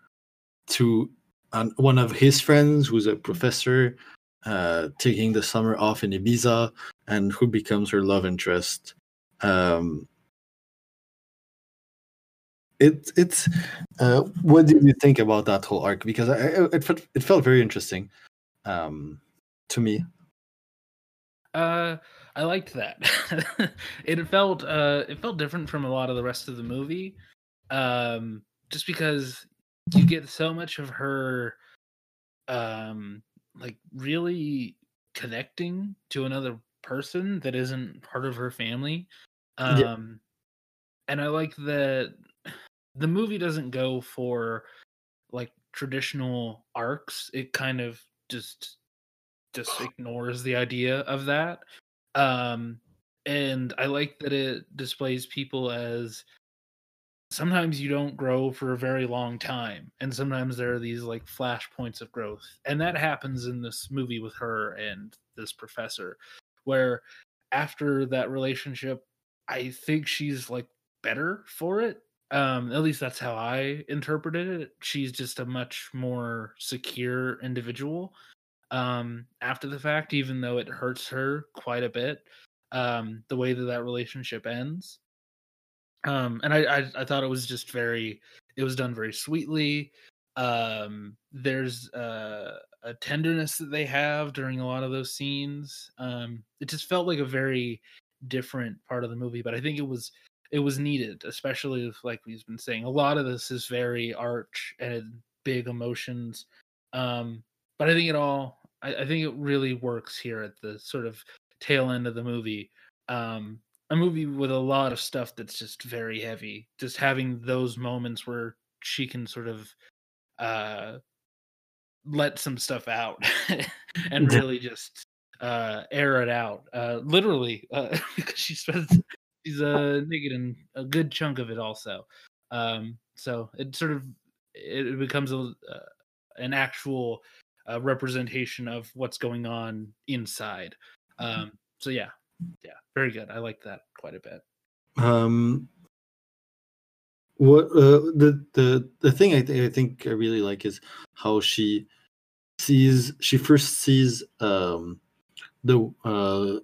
to an, one of his friends who's a professor uh, taking the summer off in Ibiza and who becomes her love interest. Um, it it's uh, what did you think about that whole arc? Because I, it, felt, it felt very interesting um, to me. Uh, I liked that. It felt uh, it felt different from a lot of the rest of the movie, um, just because you get so much of her, um, like really connecting to another person that isn't part of her family, um, yeah. and I like that the movie doesn't go for like traditional arcs. It kind of just. just ignores the idea of that. Um, and I like that it displays people as sometimes you don't grow for a very long time. And sometimes there are these like flash points of growth. And that happens in this movie with her and this professor, where after that relationship, I think she's like better for it. Um, at least that's how I interpreted it. She's just a much more secure individual. Um, after the fact, even though it hurts her quite a bit, um, the way that that relationship ends. Um, and I, I, I thought it was just very, it was done very sweetly. Um, there's uh, a tenderness that they have during a lot of those scenes. Um, it just felt like a very different part of the movie, but I think it was, it was needed, especially if, like we've been saying, a lot of this is very arch and big emotions. Um, But I think it all, I, I think it really works here at the sort of tail end of the movie. Um, a movie with a lot of stuff that's just very heavy. Just having those moments where she can sort of uh, let some stuff out and really just uh, air it out, uh, literally, uh, because she spends she's uh, naked in a good chunk of it also. Um, so it sort of it becomes a, uh, an actual uh, representation of what's going on inside. Um, so yeah, yeah, very good. I like that quite a bit. Um, what uh, the the the thing I th- I think I really like is how she sees she first sees um the uh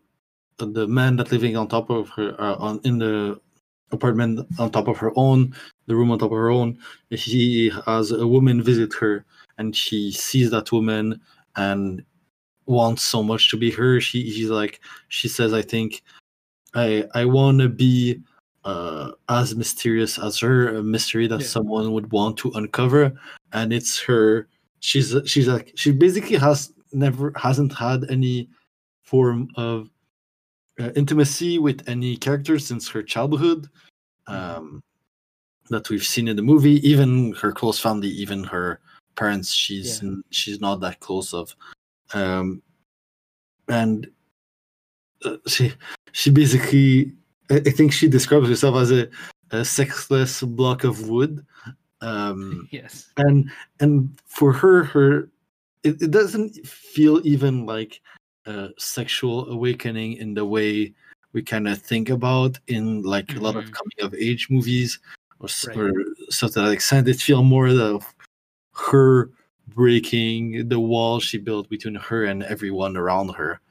the man that's living on top of her uh, on in the apartment on top of her own, the room on top of her own. She has a woman visit her, and she sees that woman and wants so much to be her. She she's like she says, I think. I I want to be uh, as mysterious as her, a mystery that yeah. someone would want to uncover, and it's her. She's she's like she basically has never hasn't had any form of uh, intimacy with any character since her childhood, um, that we've seen in the movie. Even her close family, even her parents, she's yeah. she's not that close of, um, and. Uh, she she basically I, I think she describes herself as a, a sexless block of wood. Um, yes. And and for her her it, it doesn't feel even like a sexual awakening in the way we kind of think about in like mm-hmm. a lot of coming of age movies or, right. or so to that extent. It feels more of her breaking the wall she built between her and everyone around her.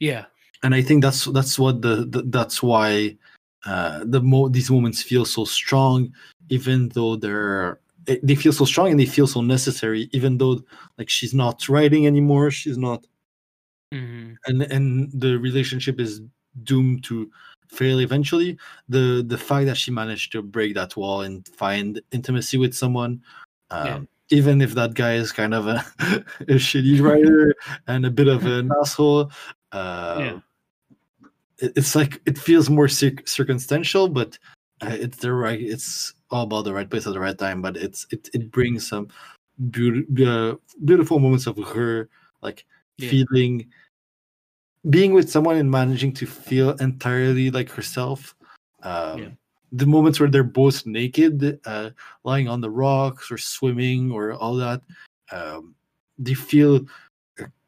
Yeah. And I think that's that's what the, the that's why uh, the mo- these moments feel so strong, even though they're they feel so strong and they feel so necessary. Even though like she's not writing anymore, she's not, mm-hmm. and and the relationship is doomed to fail eventually. The the fact that she managed to break that wall and find intimacy with someone, um, yeah. even if that guy is kind of a, a shitty writer and a bit of an asshole, uh, yeah. It's like it feels more circ- circumstantial, but uh, it's the right. It's all about the right place at the right time. But it's it it brings some be- uh, beautiful moments of her like yeah. feeling, being with someone and managing to feel entirely like herself. Um, yeah. The moments where they're both naked, uh, lying on the rocks or swimming or all that, um, they feel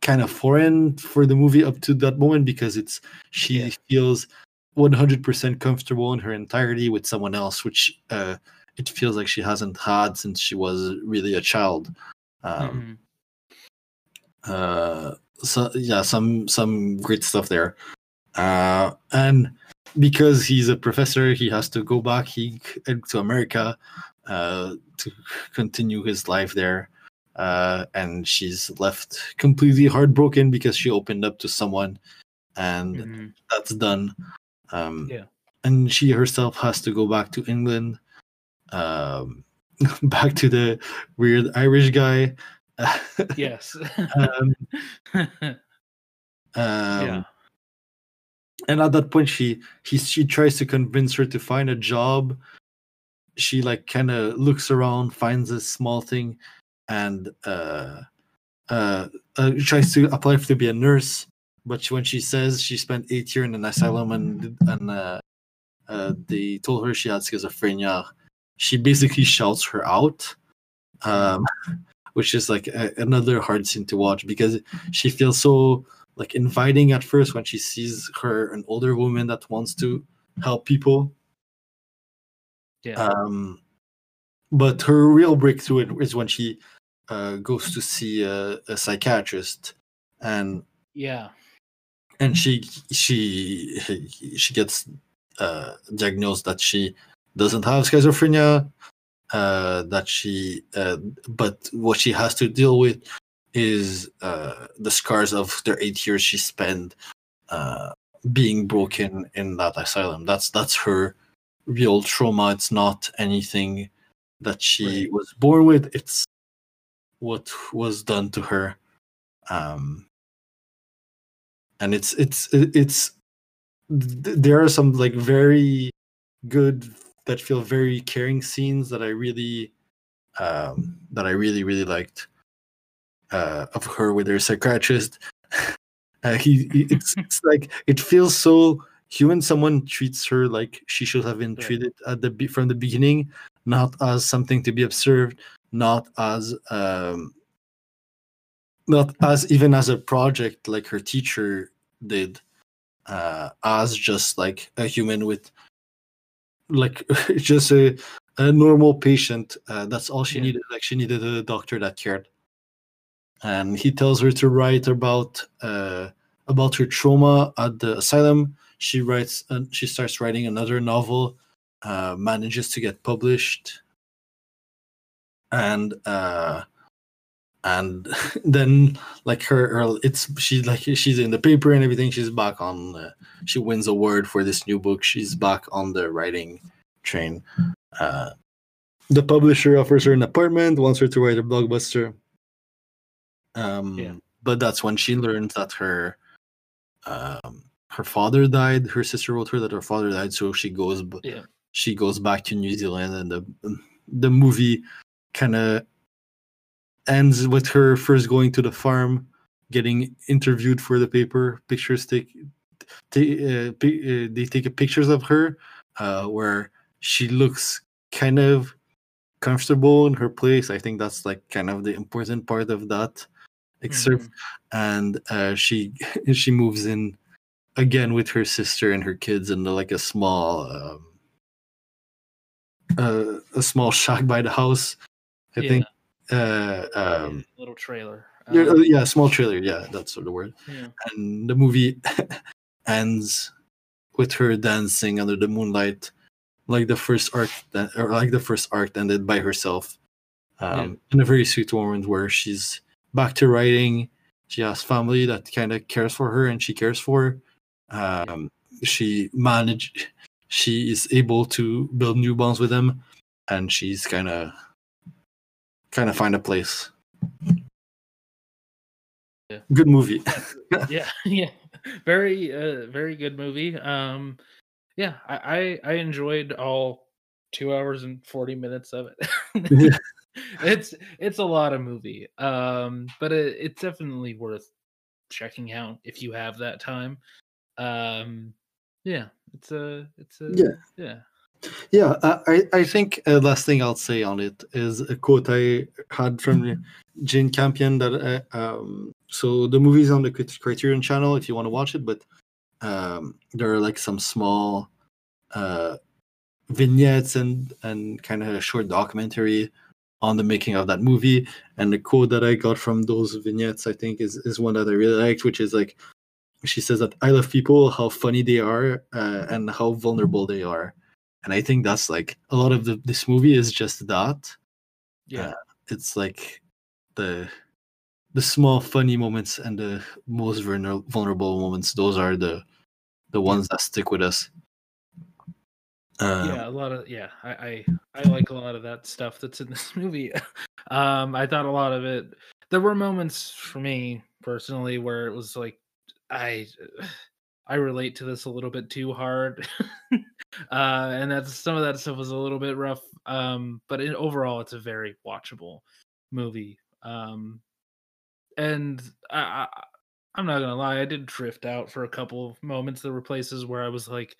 kind of foreign for the movie up to that moment because it's she yeah. feels one hundred percent comfortable in her entirety with someone else, which uh, it feels like she hasn't had since she was really a child. Um, mm-hmm. uh, so yeah, some some great stuff there, uh, and because he's a professor, he has to go back he, to America uh, to continue his life there. Uh, and she's left completely heartbroken because she opened up to someone, and mm-hmm. that's done. Um, yeah. And she herself has to go back to England, um, back to the weird Irish guy. Yes. um, um, yeah. And at that point, she he she tries to convince her to find a job. She like kind of looks around, finds a small thing. And uh, uh, uh, tries to apply to be a nurse, but she, when she says she spent eight years in an asylum and and uh, uh, they told her she had schizophrenia, she basically shouts her out, um, which is like a, another hard scene to watch because she feels so like inviting at first when she sees her an older woman that wants to help people. Yeah. Um, but her real breakthrough is when she. Uh, goes to see a, a psychiatrist, and yeah, and she she she gets uh, diagnosed that she doesn't have schizophrenia. Uh, that she, uh, but what she has to deal with is uh, the scars of the eight years she spent uh, being broken in that asylum. That's that's her real trauma. It's not anything that she right. was born with. It's what was done to her, um, and it's it's it's there are some like very good that feel very caring scenes that I really um, that I really really liked uh, of her with her psychiatrist, Uh, he, he it's, it's like it feels so human. Someone treats her like she should have been treated at the from the beginning, not as something to be observed, not as um, not as even as a project like her teacher did, uh, as just like a human with like just a, a normal patient. Uh, that's all she yeah. needed. Like she needed a doctor that cared. And he tells her to write about uh, about her trauma at the asylum. She writes, uh, she starts writing another novel, uh, manages to get published, and uh, and then like her, her it's she like she's in the paper and everything. She's back on. Uh, she wins an award for this new book. She's back on the writing train. Uh, the publisher offers her an apartment, wants her to write a blockbuster. Um, yeah. But that's when she learns that her um, her father died. Her sister wrote her that her father died, so she goes yeah. she goes back to New Zealand, and the the movie kind of ends with her first going to the farm, getting interviewed for the paper. Pictures take, take uh, p- uh, they take pictures of her uh, where she looks kind of comfortable in her place. I think that's like kind of the important part of that. Excerpt mm-hmm. and uh, she she moves in again with her sister and her kids in like a small um, uh, a small shack by the house. I yeah. think uh, um, little trailer. Um, yeah, small trailer. Yeah, that's sort of the word. Yeah. And the movie ends with her dancing under the moonlight, like the first arc, that, or like the first arc ended by herself, um, yeah. in a very sweet moment where she's back to writing. She has family that kind of cares for her, and she cares for her. Um, she manage. She is able to build new bonds with them, and she's kind of, kind of find a place. Yeah. Good movie. yeah, yeah, very, uh, very good movie. Um, yeah, I, I, I enjoyed all two hours and forty minutes of it. it's it's a lot of movie, um but it, it's definitely worth checking out if you have that time. um yeah it's a it's a yeah yeah yeah i i think uh, last thing I'll say on it is a quote I had from Jane Campion that I, um so the movie's on the Criterion channel if you want to watch it, but um there are like some small uh vignettes and and kind of a short documentary on the making of that movie, and the quote that I got from those vignettes, I think, is is one that I really liked, which is like, she says that I love people, how funny they are, uh, and how vulnerable they are, and I think that's like a lot of the, this movie is just that. Yeah, uh, it's like the the small funny moments and the most vulnerable moments. Those are the the ones that stick with us. Um, yeah, a lot of yeah. I, I I like a lot of that stuff that's in this movie. um, I thought a lot of it. There were moments for me personally where it was like, I I relate to this a little bit too hard, uh, and that's some of that stuff was a little bit rough. Um, but in, overall, it's a very watchable movie. Um, and I, I I'm not gonna lie, I did drift out for a couple of moments. There were places where I was like,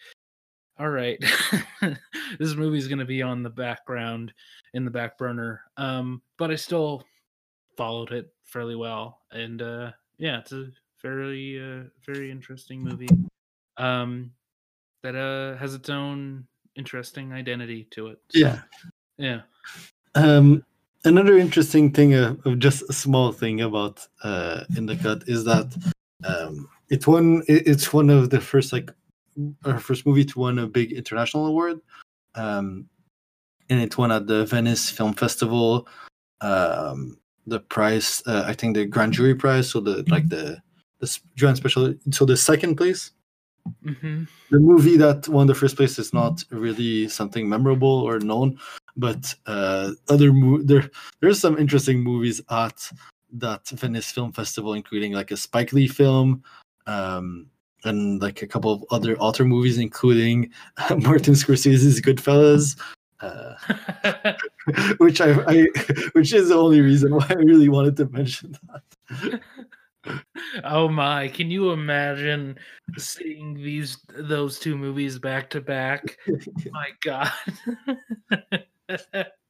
all right, this movie's going to be on the background, in the back burner. Um, but I still followed it fairly well. And uh, yeah, it's a very, uh, very interesting movie um, that uh, has its own interesting identity to it. So, yeah. Yeah. Um, another interesting thing, uh, just a small thing about uh, In the Cut is that um, it won, it's one of the first, like, her first movie to win a big international award, um, and it won at the Venice Film Festival, um, the prize, uh, I think the Grand Jury Prize, so the like the the Grand Special, so the second place. Mm-hmm. The movie that won the first place is not really something memorable or known, but uh, other mo- there there's some interesting movies at that Venice Film Festival, including like a Spike Lee film. Um, And like a couple of other author movies, including uh, Martin Scorsese's Goodfellas, uh, which I, I, which is the only reason why I really wanted to mention that. Oh my, can you imagine seeing these those two movies back to back? My God.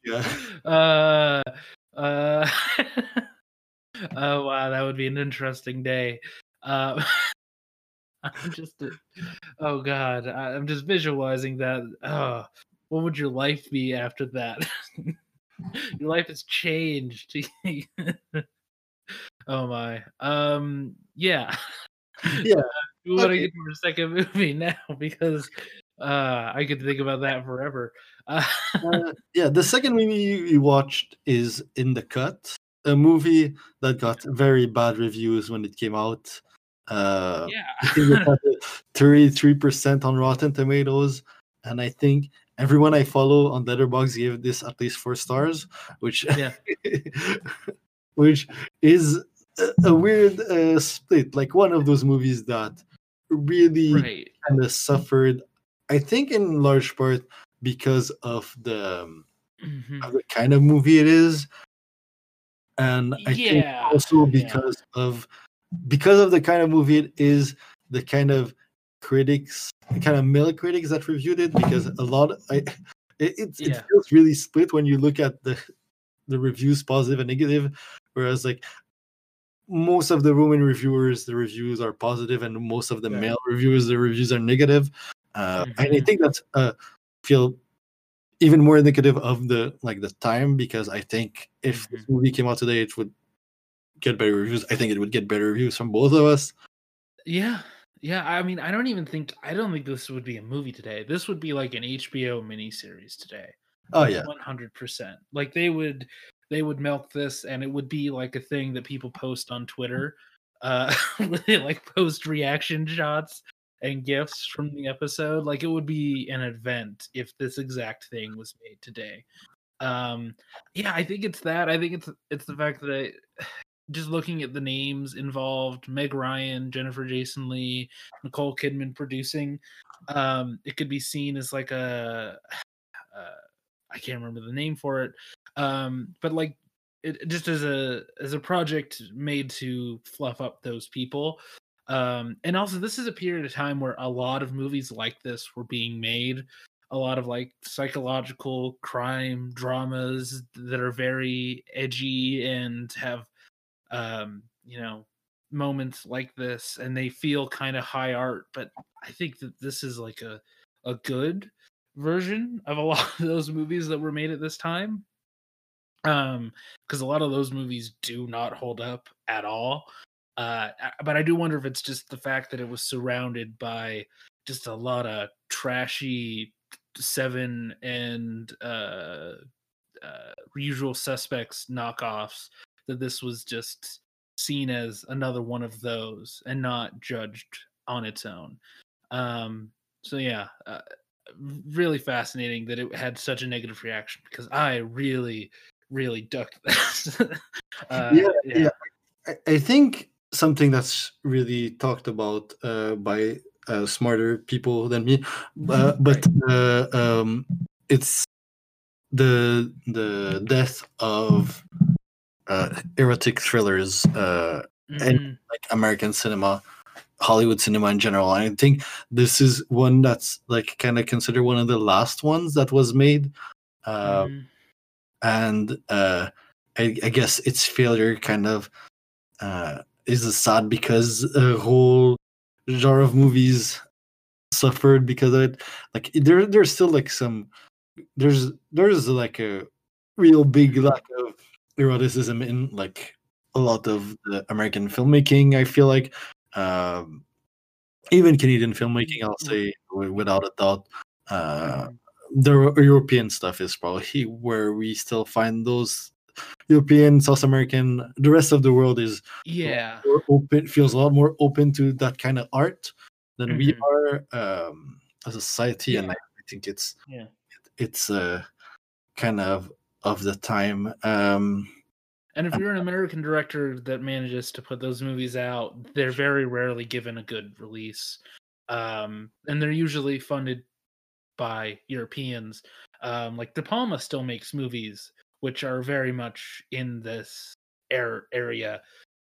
Yeah. Uh uh Oh wow, that would be an interesting day. Uh I'm just oh God, I'm just visualizing that. Oh, what would your life be after that? Your life has changed. Oh my. Um. Yeah. Yeah. Uh, we want to get to our second movie now because uh, I could think about that forever. Uh, uh, yeah. The second movie we watched is In the Cut, a movie that got very bad reviews when it came out. Uh, yeah. thirty-three percent on Rotten Tomatoes, and I think everyone I follow on Letterboxd gave this at least four stars, which yeah. which is a, a weird uh, split. Like one of those movies that really right. kind of suffered, I think in large part because of the, mm-hmm. of the kind of movie it is, and I yeah. think also because yeah. of because of the kind of movie it is, the kind of critics, the kind of male critics that reviewed it, because a lot of, I, it it, yeah. it feels really split when you look at the the reviews, positive and negative, whereas like most of the women reviewers, the reviews are positive, and most of the yeah. male reviewers, the reviews are negative. Uh, mm-hmm. And I think that's uh, feel even more indicative of the like the time, because I think if mm-hmm. this movie came out today, it would get better reviews. I think it would get better reviews from both of us. Yeah. Yeah. I mean, I don't even think, I don't think this would be a movie today. This would be like an H B O miniseries today. Oh yeah. one hundred percent. Like they would, they would milk this, and it would be like a thing that people post on Twitter. Uh, like post reaction shots and GIFs from the episode. Like it would be an event if this exact thing was made today. Um, yeah, I think it's that. I think it's, it's the fact that I, just looking at the names involved, Meg Ryan, Jennifer Jason Leigh, Nicole Kidman producing, um, it could be seen as like a, uh, I can't remember the name for it, um, but like it just as a as a project made to fluff up those people, um, and also this is a period of time where a lot of movies like this were being made, a lot of like psychological crime dramas that are very edgy and have. Um, you know, moments like this, and they feel kind of high art, but I think that this is like a, a good version of a lot of those movies that were made at this time. Um, because a lot of those movies do not hold up at all. Uh, but I do wonder if it's just the fact that it was surrounded by just a lot of trashy Seven and uh, uh Usual Suspects knockoffs, that this was just seen as another one of those and not judged on its own. Um, so yeah, uh, really fascinating that it had such a negative reaction, because I really, really ducked this. uh, yeah, yeah. yeah. I think something that's really talked about uh, by uh, smarter people than me, uh, but uh, um, it's the the death of Uh, erotic thrillers uh, mm-hmm. and like American cinema, Hollywood cinema in general. And I think this is one that's like kind of considered one of the last ones that was made, uh, mm. and uh, I, I guess its failure kind of uh, is sad because a whole genre of movies suffered because of it. Like there, there's still like some there's there's like a real big lack of eroticism in like a lot of the American filmmaking. I feel like um, even Canadian filmmaking, I'll say without a doubt, uh, the European stuff is probably where we still find those. European, South American, the rest of the world is yeah more open, feels a lot more open to that kind of art than mm-hmm. we are um, as a society, yeah. and I think it's yeah. it's uh, kind of. of the time. Um, and if you're an American director that manages to put those movies out, they're very rarely given a good release. Um, and they're usually funded by Europeans. Um, like De Palma still makes movies, which are very much in this air area.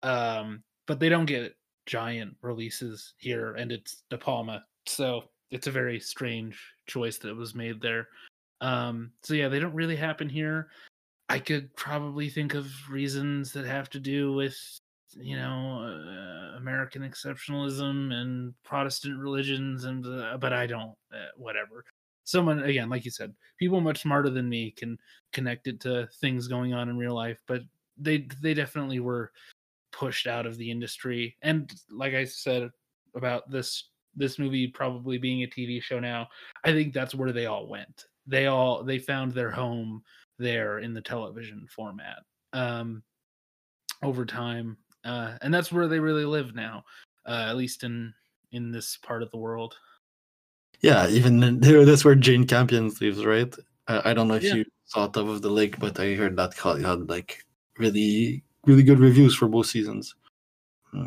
Um, but they don't get giant releases here, and it's De Palma, so it's a very strange choice that was made there. Um, so yeah, they don't really happen here. I could probably think of reasons that have to do with, you know, uh, American exceptionalism and Protestant religions, and uh, but I don't. Uh, whatever. Someone, again, like you said, people much smarter than me can connect it to things going on in real life, but they they definitely were pushed out of the industry. And like I said about this this movie probably being a T V show now, I think that's where they all went. They all they found their home there in the television format um, over time, uh, and that's where they really live now, uh, at least in in this part of the world. Yeah, even there, that's where Jane Campion lives, right? I, I don't know if yeah. you saw Top of the Lake, but I heard that it had like really, really good reviews for both seasons.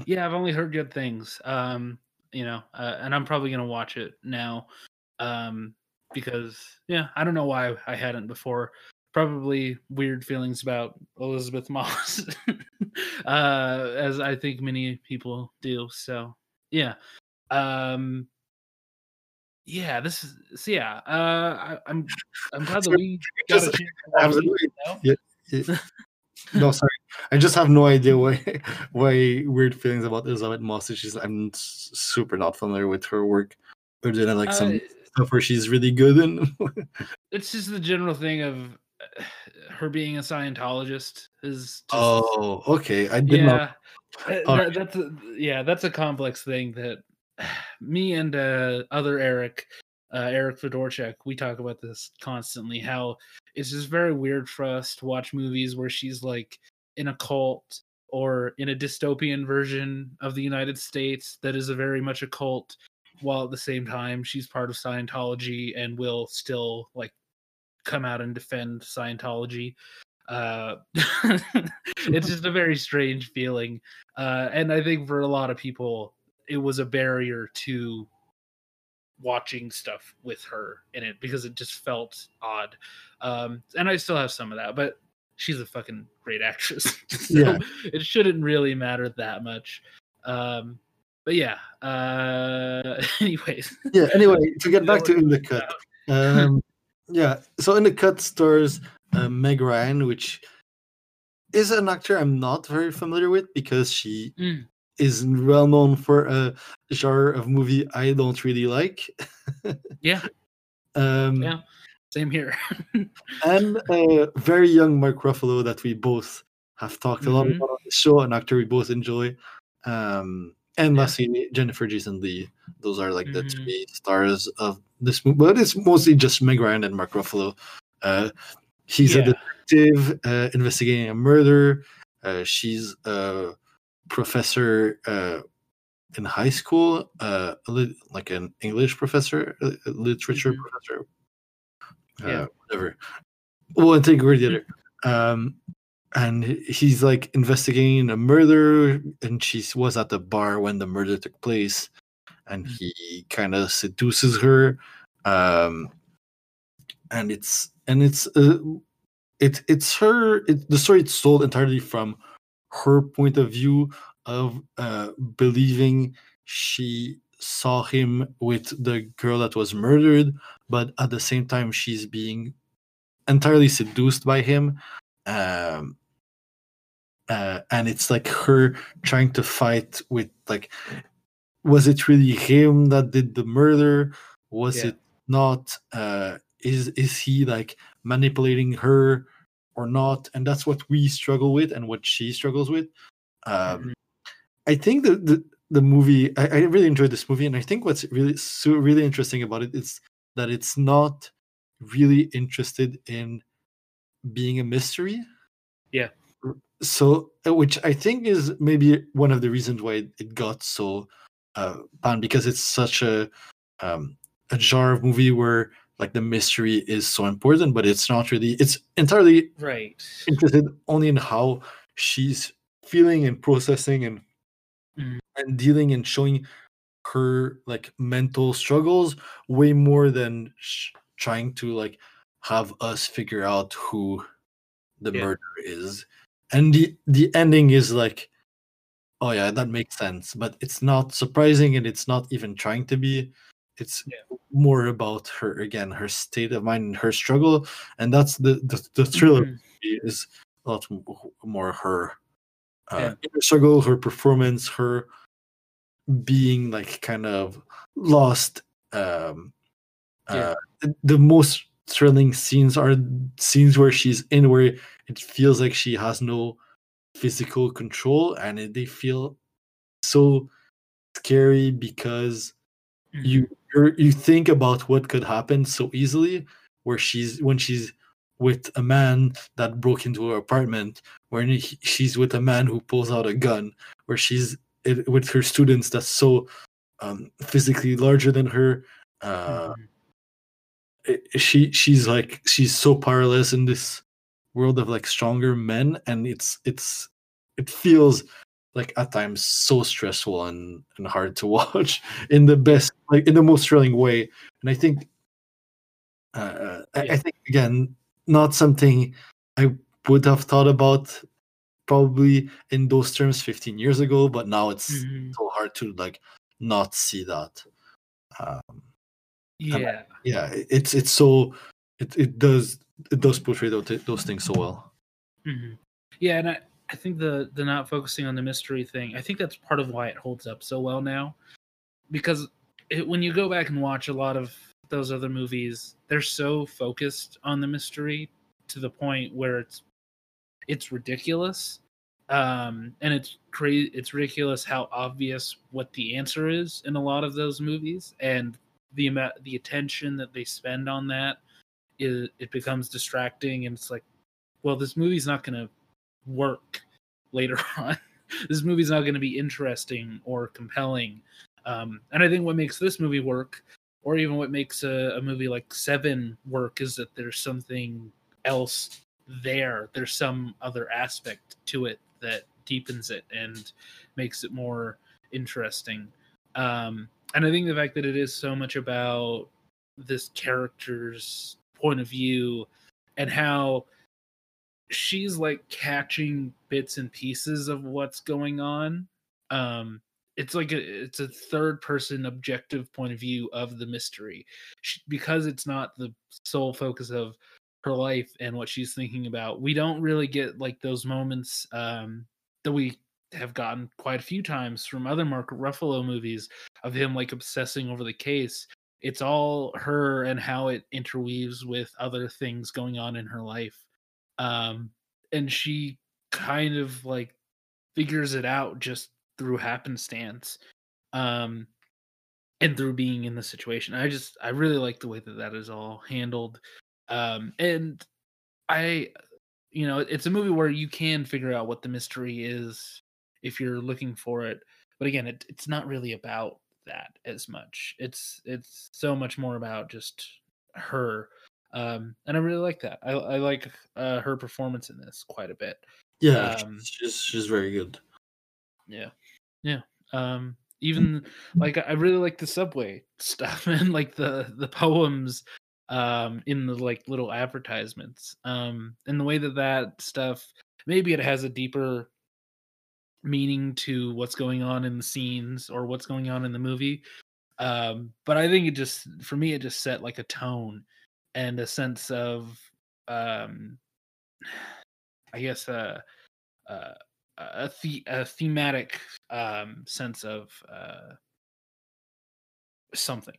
Yeah, I've only heard good things. Um, you know, uh, and I'm probably gonna watch it now, um, because yeah, I don't know why I hadn't before. Probably weird feelings about Elizabeth Moss, uh, as I think many people do. So yeah. Um, Yeah, this is so yeah. Uh, I, I'm I'm glad that we got just, a chance to absolutely. Yeah, yeah. No, sorry, I just have no idea why why weird feelings about Elizabeth Moss. She's I'm super not familiar with her work, or did I like some uh, stuff where she's really good in? It's just the general thing of her being a Scientologist is. Just, oh, okay. I did yeah, not. That, right. That's a, yeah, that's a complex thing that. Me and uh, other Eric, uh, Eric Fedorchuk, we talk about this constantly, how it's just very weird for us to watch movies where she's like in a cult or in a dystopian version of the United States that is a very much a cult, while at the same time she's part of Scientology and will still like come out and defend Scientology. Uh, it's just a very strange feeling. Uh, and I think for a lot of people, it was a barrier to watching stuff with her in it because it just felt odd. Um, and I still have some of that, but she's a fucking great actress. So yeah. It shouldn't really matter that much. Um, but yeah, uh, anyways. Yeah, anyway, to get back to In the Cut. Um, yeah, so In the Cut stars uh, Meg Ryan, which is an actor I'm not very familiar with because she... Mm. is well known for a genre of movie I don't really like. yeah. Um, yeah. Same here. And a very young Mark Ruffalo that we both have talked a lot mm-hmm. about on the show, an actor we both enjoy. Um, and yeah. lastly, Jennifer Jason Leigh. Those are like mm-hmm. the three stars of this movie. But it's mostly just Meg Ryan and Mark Ruffalo. Uh, he's yeah. a detective uh, investigating a murder. Uh, she's a uh, professor uh, in high school, uh, li- like an English professor, a literature mm-hmm. professor, uh, yeah. whatever. Well, I think we're the other. Um, and he's like investigating a murder, and she was at the bar when the murder took place, and mm-hmm. he kind of seduces her. Um, and it's and it's uh, it it's her. It, the story is told entirely from her point of view of uh, believing she saw him with the girl that was murdered, but at the same time she's being entirely seduced by him, um, uh, and it's like her trying to fight with like, was it really him that did the murder? Was yeah. it not? Uh, is is he like manipulating her? Or not, and that's what we struggle with, and what she struggles with. Um, mm-hmm. I think the the, the movie. I, I really enjoyed this movie, and I think what's really so really interesting about it is that it's not really interested in being a mystery. Yeah. So, which I think is maybe one of the reasons why it got so uh, banned, because it's such a um, a genre of movie where. Like the mystery is so important, but it's not really, it's entirely right. interested only in how she's feeling and processing and mm. and dealing and showing her like mental struggles way more than sh- trying to like have us figure out who the yeah. murderer is. And the, the ending is like Oh yeah, that makes sense. But it's not surprising, and it's not even trying to be. It's yeah. more about her again, her state of mind, and her struggle, and that's the the, the thriller mm-hmm. is a lot more her uh, yeah. inner struggle, her performance, her being like kind of lost. Um, yeah. uh, the most thrilling scenes are scenes where she's in where it feels like she has no physical control, and it, they feel so scary because. You you think about what could happen so easily, where she's when she's with a man that broke into her apartment, where he, she's with a man who pulls out a gun, where she's it, with her students that's so um, physically larger than her. Uh, mm-hmm. it, she she's like she's so powerless in this world of like stronger men, and it's it's it feels. Like at times so stressful and, and hard to watch in the best, like in the most thrilling way. And I think, uh, yeah. I, I think again, not something I would have thought about probably in those terms fifteen years ago, but now it's mm-hmm. so hard to like not see that. Um, yeah. And, yeah. It's, it's so, it, it does, it does portray those, those things so well. Mm-hmm. Yeah. And I, I think the, the not focusing on the mystery thing, I think that's part of why it holds up so well now. Because it, when you go back and watch a lot of those other movies, they're so focused on the mystery to the point where it's it's ridiculous. Um, and it's cra- it's ridiculous how obvious what the answer is in a lot of those movies. And the amount, the attention that they spend on that, is, it becomes distracting. And it's like, well, this movie's not going to work later on. This movie's not going to be interesting or compelling. Um, and I think what makes this movie work, or even what makes a, a movie like Seven work, is that there's something else there. There's some other aspect to it that deepens it and makes it more interesting. Um, and I think the fact that it is so much about this character's point of view and how she's like catching bits and pieces of what's going on. Um, it's like a, it's a third person objective point of view of the mystery, she, because it's not the sole focus of her life and what she's thinking about. We don't really get like those moments um, that we have gotten quite a few times from other Mark Ruffalo movies of him like obsessing over the case. It's all her and how it interweaves with other things going on in her life. Um, and she kind of like figures it out just through happenstance, um, and through being in the situation. I just, I really like the way that that is all handled. Um, and I, you know, it's a movie where you can figure out what the mystery is if you're looking for it. But again, it, it's not really about that as much. It's, it's so much more about just her. Um, and I really like that. I, I like uh, her performance in this quite a bit. Yeah, um, she's she's very good. Yeah, yeah. Um, even like I really like the subway stuff and like the the poems um, in the like little advertisements. Um, and the way that that stuff, maybe it has a deeper meaning to what's going on in the scenes or what's going on in the movie. Um, but I think it just for me it just set like a tone. And a sense of, um, I guess, uh, uh, a, the- a thematic um, sense of uh, something.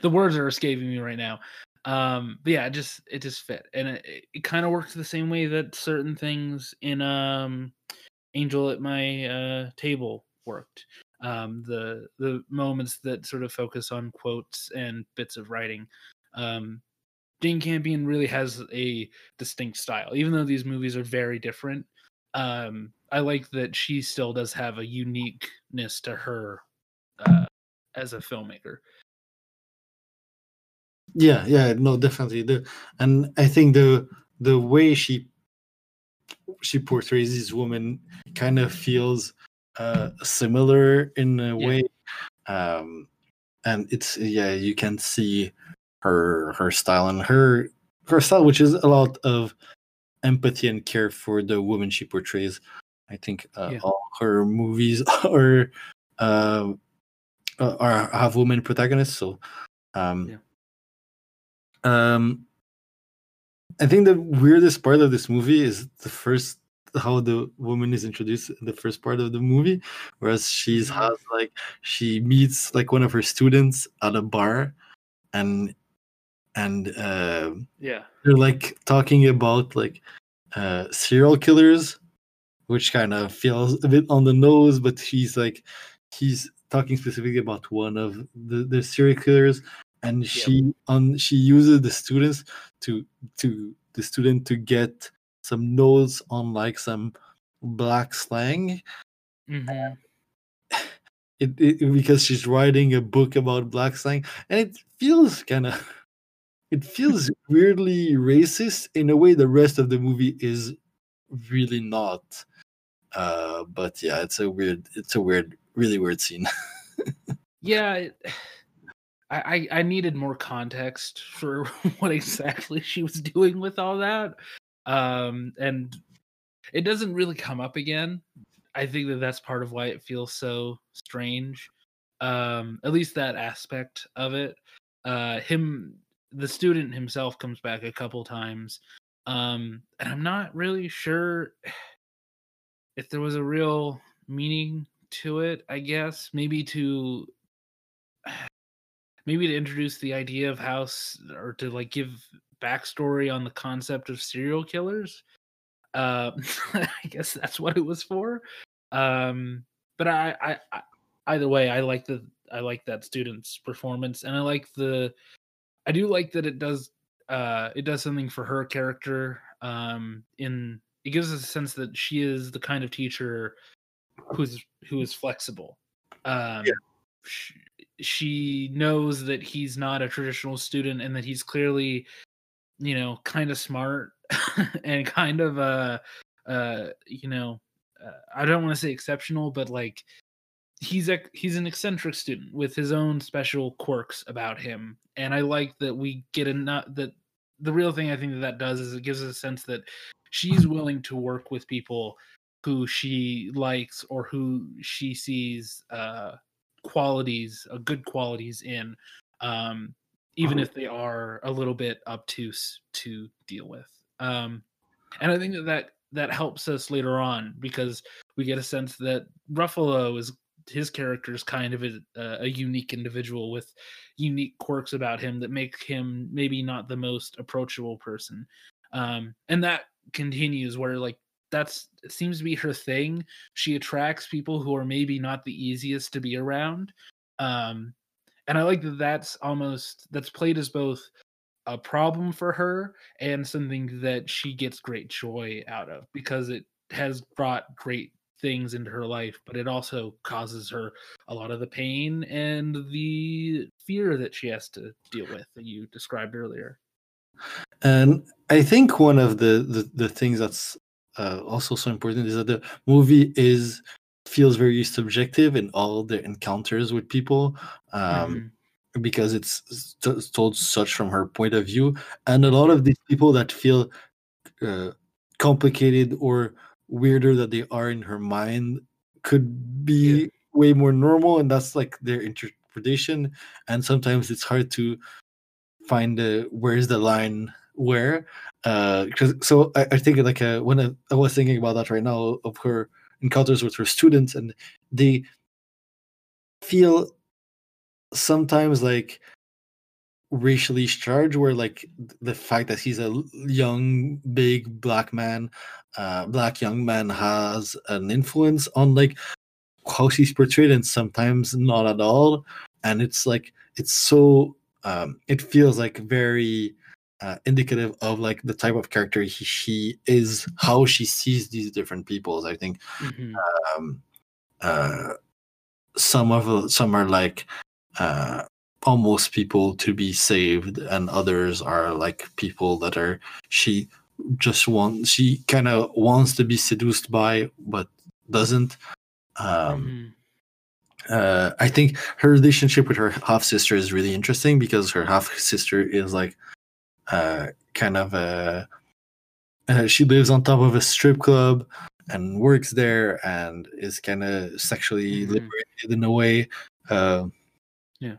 The words are escaping me right now. Um, but yeah, it just it just fit, and it, it kind of worked the same way that certain things in um, Angel at My uh, Table worked. Um, the the moments that sort of focus on quotes and bits of writing. Um, Jane Campion really has a distinct style, even though these movies are very different. Um, I like that she still does have a uniqueness to her uh, as a filmmaker. Yeah, yeah, no, definitely. The, and I think the the way she she portrays these women kind of feels uh, similar in a yeah. way, um, and it's yeah, you can see. Her her style and her her style, which is a lot of empathy and care for the woman she portrays, I think uh, yeah. all her movies are uh, are have women protagonists. So, um, yeah. um, I think the weirdest part of this movie is the first how the woman is introduced in the first part of the movie, whereas she's has like she meets like one of her students at a bar, and and uh, yeah, they're like talking about like uh, serial killers, which kind of feels a bit on the nose, but he's like, he's talking specifically about one of the, the serial killers, and yeah. she on she uses the students to to the student to get some notes on like some black slang, mm-hmm. it, it because she's writing a book about black slang, and it feels kind of it feels weirdly racist in a way the rest of the movie is really not. Uh, but yeah, it's a weird, it's a weird, really weird scene. yeah, it, I I needed more context for what exactly she was doing with all that, um, and it doesn't really come up again. I think that that's part of why it feels so strange, um, at least that aspect of it. Uh, him, the student himself, comes back a couple times, um, and I'm not really sure if there was a real meaning to it. I guess maybe to maybe to introduce the idea of house, or to like give backstory on the concept of serial killers. Uh, I guess that's what it was for. Um, but I, I, I, either way, I like the I like that student's performance, and I like the I do like that it does uh, it does something for her character. Um, in it gives us a sense that she is the kind of teacher who's who is flexible. Um, yeah. she, she knows that he's not a traditional student, and that he's clearly, you know, kind of smart and kind of uh, uh, you know, uh, I don't want to say exceptional, but like he's a, he's an eccentric student with his own special quirks about him. And I like that we get enough that the real thing I think that that does is it gives us a sense that she's willing to work with people who she likes, or who she sees uh, qualities, uh, good qualities in, um, even oh. if they are a little bit obtuse to deal with. Um, and I think that, that that helps us later on, because we get a sense that Ruffalo is, his character is kind of a, a unique individual with unique quirks about him that make him maybe not the most approachable person. Um, and that continues where like, that's it seems to be her thing. She attracts people who are maybe not the easiest to be around. Um, and I like that that's almost, that's played as both a problem for her and something that she gets great joy out of, because it has brought great things into her life, but it also causes her a lot of the pain and the fear that she has to deal with that you described earlier. And I think one of the, the, the things that's Uh, also so important is that the movie is feels very subjective in all the encounters with people, um, mm. because it's t- told such from her point of view. And a lot of these people that feel uh, complicated or weirder that they are in her mind could be yeah. way more normal, and that's like their interpretation. And sometimes it's hard to find uh, where's the line where uh cause, so I, I think like uh, when I, I was thinking about that right now of her encounters with her students, and they feel sometimes like racially charged, where like the fact that he's a young big black man uh black young man has an influence on like how she's portrayed, and sometimes not at all. And it's like it's so um it feels like very Uh, indicative of like the type of character he, she is, how she sees these different peoples. I think mm-hmm. um, uh, some of some are like uh, almost people to be saved, and others are like people that are she just wants she kind of wants to be seduced by, but doesn't. Um, mm-hmm. uh, I think her relationship with her half sister is really interesting, because her half sister is like. Uh, kind of a, uh, she lives on top of a strip club, and works there and is kind of sexually mm-hmm. liberated in a way. Uh, yeah.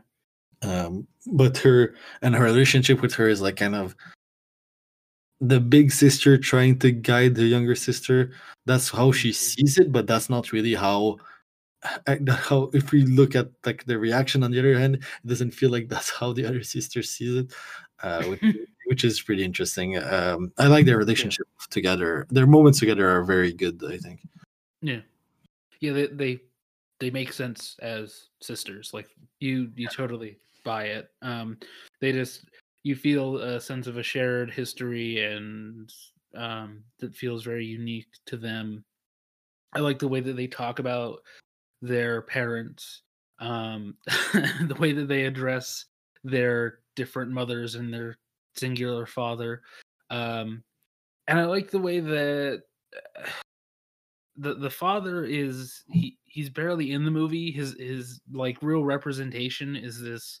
Um, but her and her relationship with her is like kind of the big sister trying to guide the younger sister. That's how she sees it, but that's not really how. How if we look at like the reaction on the other hand, it doesn't feel like that's how the other sister sees it, uh, which, which is pretty interesting. Um, I like their relationship yeah. together. Their moments together are very good, I think. Yeah, yeah, they they, they make sense as sisters. Like you, you yeah. totally buy it. Um, they just you feel a sense of a shared history, and um, that feels very unique to them. I like the way that they talk about their parents, um, the way that they address their different mothers and their singular father, um, and I like the way that the the father is he, he's barely in the movie. His his like real representation is this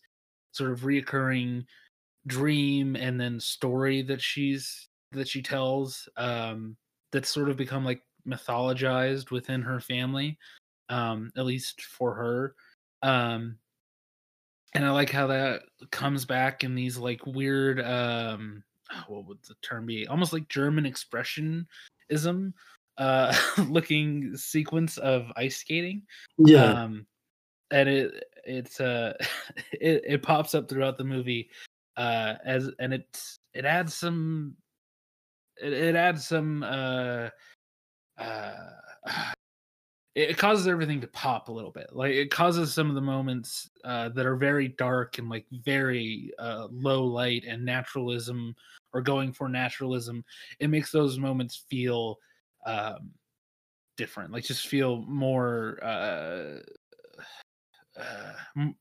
sort of reoccurring dream and then story that she's that she tells um, that's sort of become like mythologized within her family. Um, at least for her. Um, and I like how that comes back in these like weird, um, what would the term be? Almost like German expressionism uh, looking sequence of ice skating. Yeah. Um, and it, it's, uh, it, it pops up throughout the movie uh, as, and it's, it adds some, it, it adds some, uh, uh, it causes everything to pop a little bit. Like it causes some of the moments uh, that are very dark and like very uh, low light and naturalism or going for naturalism. It makes those moments feel um, different, like just feel more, uh, uh, m-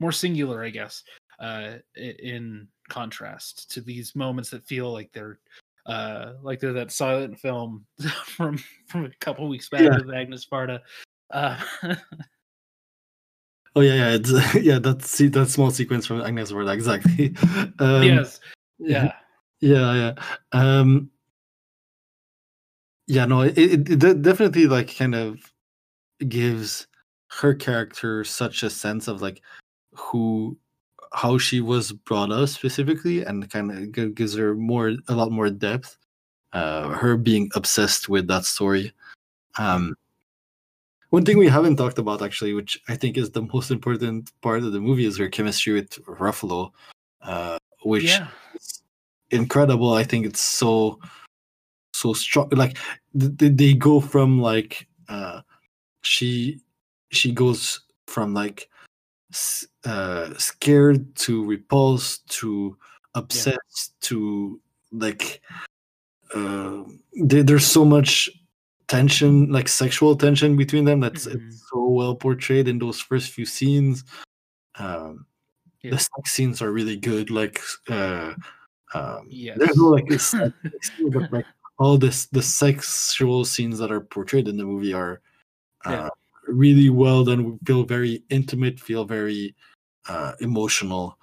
more singular, I guess, uh, in contrast to these moments that feel like they're, Uh, like they're that silent film from from a couple weeks back yeah. with Agnes Varda. Uh, oh yeah, yeah, it's, yeah. That see that small sequence from Agnes Varda, exactly. Um, yes. Yeah. Yeah, yeah. Um, yeah, no, it, it, it definitely like kind of gives her character such a sense of like who. How she was brought up specifically, and kind of gives her more, a lot more depth. Uh, her being obsessed with that story. Um, one thing we haven't talked about actually, which I think is the most important part of the movie, is her chemistry with Ruffalo, uh, which yeah. is incredible. I think it's so so strong. Like th- they go from like uh, she she goes from like. Uh, scared to repulsed to obsessed yeah. to like uh, they, there's so much tension, like sexual tension between them that's mm-hmm. it's so well portrayed in those first few scenes. Um, yeah. The sex scenes are really good. Like uh, um, yes. there's no like, it's, but, like all this the sexual scenes that are portrayed in the movie are. Uh, yeah. really well done, feel very intimate, feel very uh, emotional.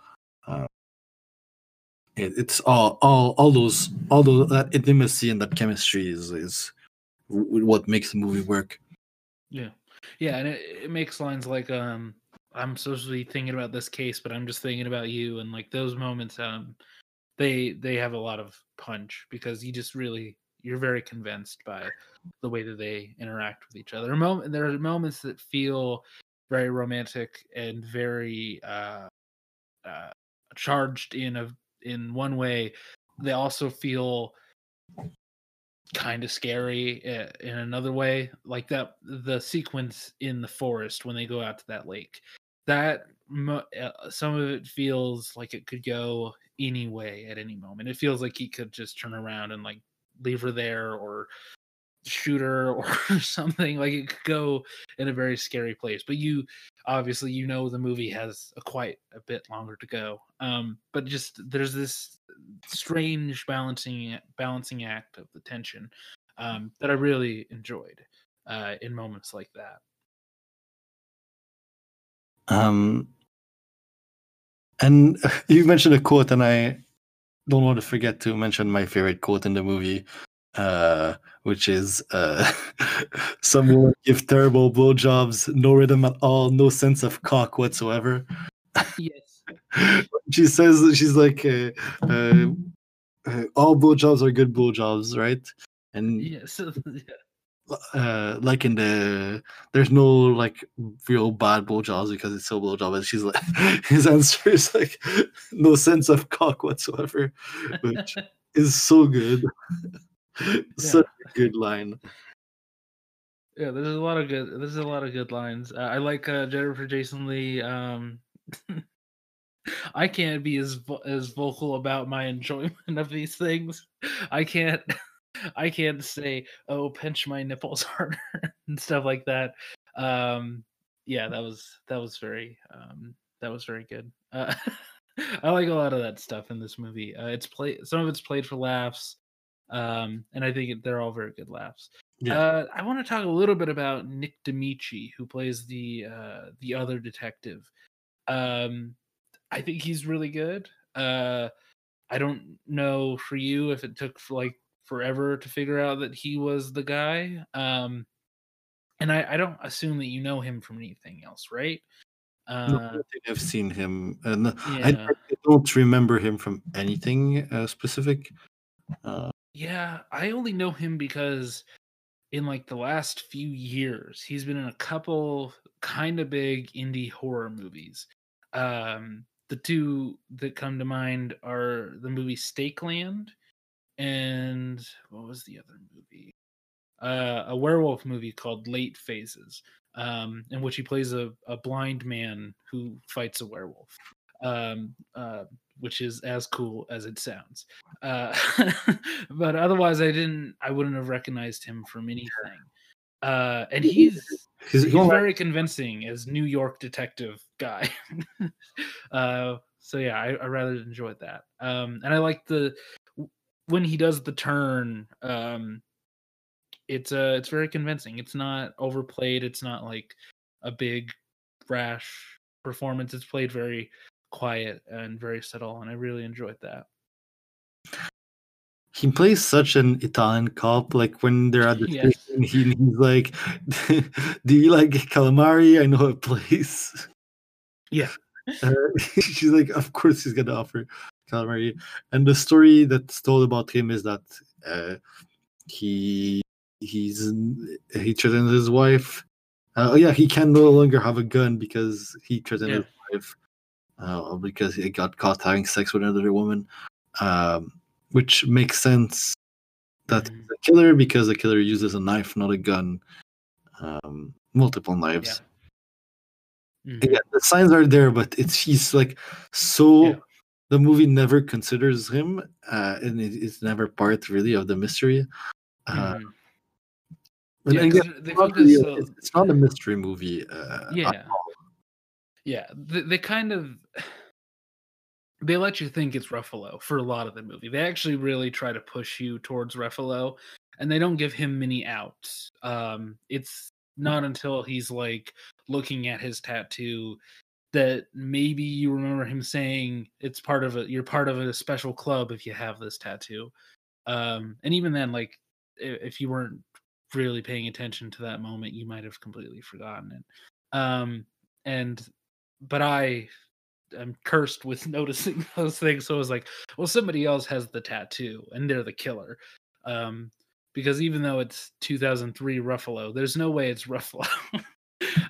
Uh, it, it's all, all, all those, all those that intimacy and that chemistry is is what makes the movie work. Yeah, yeah, and it, it makes lines like um, "I'm socially thinking about this case, but I'm just thinking about you," and like those moments, um, they they have a lot of punch because you just really. You're very convinced by the way that they interact with each other. There are moments that feel very romantic and very uh, uh, charged in a in one way. They also feel kind of scary in another way. Like that, the sequence in the forest when they go out to that lake. That some of it feels like it could go any way at any moment. It feels like he could just turn around and like. Leave her there or shoot her or something. Like it could go in a very scary place, but you obviously, you know, the movie has a quite a bit longer to go. Um, but just, there's this strange balancing, balancing act of the tension um, that I really enjoyed uh, in moments like that. Um, and you mentioned a quote and I, don't want to forget to mention my favorite quote in the movie, uh, which is uh, some women give terrible blowjobs, no rhythm at all, no sense of cock whatsoever. Yes. She says, she's like, uh, uh, uh, all blowjobs are good blowjobs, right? And yes, yeah. Uh, like in the, there's no like real bad blowjobs because it's so blowjob. And she's like, his answer is like, no sense of cock whatsoever, which is so good. Yeah. Such a good line. Yeah, there's a lot of good. There's a lot of good lines. Uh, I like uh, Jennifer Jason Leigh. Um, I can't be as as vocal about my enjoyment of these things. I can't. I can't say, oh, pinch my nipples harder and stuff like that. Um, yeah, that was that was very um, that was very good. Uh, I like a lot of that stuff in this movie. Uh, it's play some of it's played for laughs, um, and I think they're all very good laughs. Yeah. Uh, I want to talk a little bit about Nick Damici, who plays the uh, the other detective. Um, I think he's really good. Uh, I don't know for you if it took for, like. forever to figure out that he was the guy, um and I, I don't assume that you know him from anything else, right? Uh, no, I think I've seen him, and uh, no, yeah. I, I don't remember him from anything uh, specific. Uh, yeah, I only know him because in like the last few years, he's been in a couple kind of big indie horror movies. Um, the two that come to mind are the movie Stakeland. And what was the other movie? Uh, a werewolf movie called Late Phases, um, in which he plays a, a blind man who fights a werewolf, um, uh, which is as cool as it sounds. Uh, but otherwise, I didn't. I wouldn't have recognized him from anything. Uh, and he's he's, he's very convincing as New York detective guy. uh, so yeah, I, I rather enjoyed that. Um, and I like the. When he does the turn, um, it's uh, it's very convincing. It's not overplayed. It's not like a big, brash performance. It's played very quiet and very subtle, and I really enjoyed that. He plays such an Italian cop. Like when they're at the yes. station, he, he's like, "Do you like calamari? I know a place." Yeah, uh, she's like, "Of course, he's gonna offer." And the story that's told about him is that uh, he he's he threatened his wife. Uh, oh yeah, he can no longer have a gun because he threatened yeah. his wife uh, because he got caught having sex with another woman, um, which makes sense that mm-hmm. he's a killer because the killer uses a knife, not a gun, um, multiple knives. Yeah. Mm-hmm. Yeah, the signs are there, but it's he's like so. Yeah. The movie never considers him, uh, and it, it's never part really of the mystery. Uh, mm-hmm. yeah, again, it's, not really, so, it's, it's not a mystery movie. Uh, yeah, yeah. They, they kind of they let you think it's Ruffalo for a lot of the movie. They actually really try to push you towards Ruffalo, and they don't give him many outs. Um, it's not until he's like looking at his tattoo. That maybe you remember him saying it's part of a you're part of a special club if you have this tattoo, um, and even then, like if you weren't really paying attention to that moment, you might have completely forgotten it. Um, and but I am cursed with noticing those things, so I was like, well, somebody else has the tattoo, and they're the killer, um, because even though it's two thousand three Ruffalo, there's no way it's Ruffalo,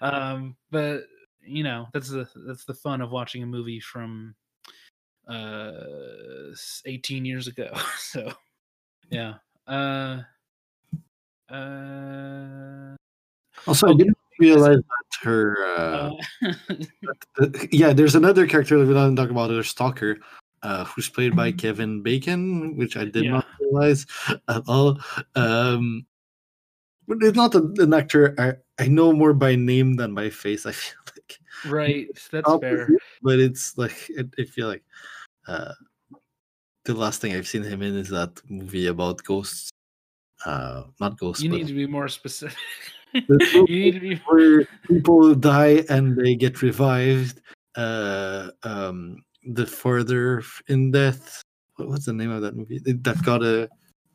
um, but. You know, that's the that's the fun of watching a movie from uh eighteen years ago. So yeah. Uh uh also I didn't realize that her uh, uh... that, yeah, there's another character that we don't talk about, her stalker, uh who's played by Kevin Bacon, which I did yeah. not realize at all. Um but it's not a, an actor I, I know more by name than by face, I feel. Right, that's opposite, fair. But it's like I, I feel like uh, the last thing I've seen him in is that movie about ghosts. Uh, not ghosts. You but need to be more specific. You need to be where people die and they get revived. Uh, um, the further in death. What, what's the name of that movie? That got a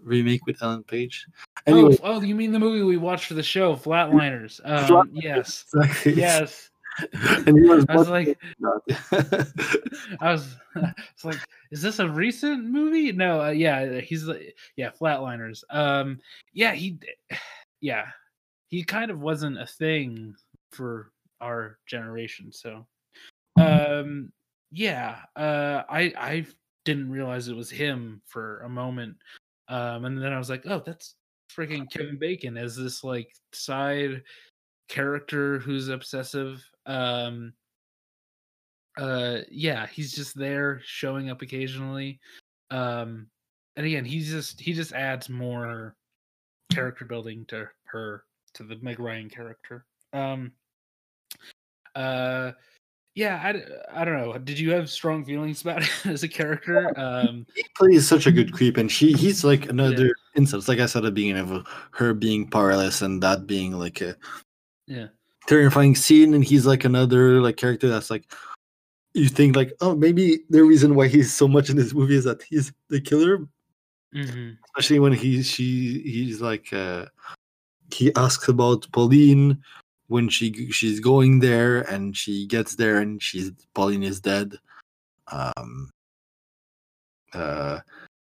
remake with Ellen Page. Anyway, oh, oh, you mean the movie we watched for the show, Flatliners? Um, Flatliners. Yes, exactly. Yes. And he was I was like, I was, I was like, is this a recent movie? No, uh, yeah, he's, yeah, Flatliners. Um, yeah, he, yeah, he kind of wasn't a thing for our generation. So, um, yeah, uh, I, I didn't realize it was him for a moment, um, and then I was like, oh, that's freaking Kevin Bacon as this like side character who's obsessive. Um uh yeah, he's just there showing up occasionally. Um and again, he's just he just adds more character building to her, to the Meg Ryan character. Um uh yeah, I, I don't know. Did you have strong feelings about it as a character? Um, he plays such a good creep, and she he's like another yeah. instance, like I said at the beginning, of her being powerless and that being like a yeah. terrifying scene, and he's like another like character that's like, you think like, oh, maybe the reason why he's so much in this movie is that he's the killer. Mm-hmm. Especially when he she he's like uh, he asks about Pauline when she she's going there, and she gets there and she's Pauline is dead. Um. Uh,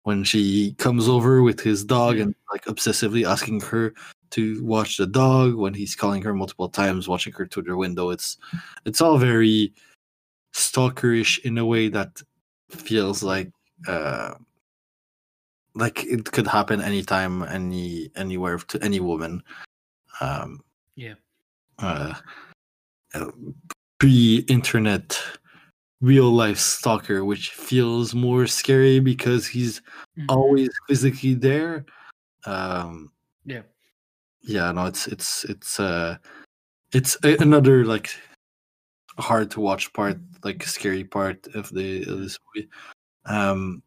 when she comes over with his dog and like obsessively asking her to watch the dog, when he's calling her multiple times, watching her through the window, it's it's all very stalkerish in a way that feels like uh, like it could happen anytime, any anywhere to any woman. Um, yeah. Uh, pre-internet real-life stalker, which feels more scary because he's mm-hmm. always physically there. Um, yeah. Yeah, no, it's it's it's uh, it's another like hard to watch part, like scary part of the of this movie. Um,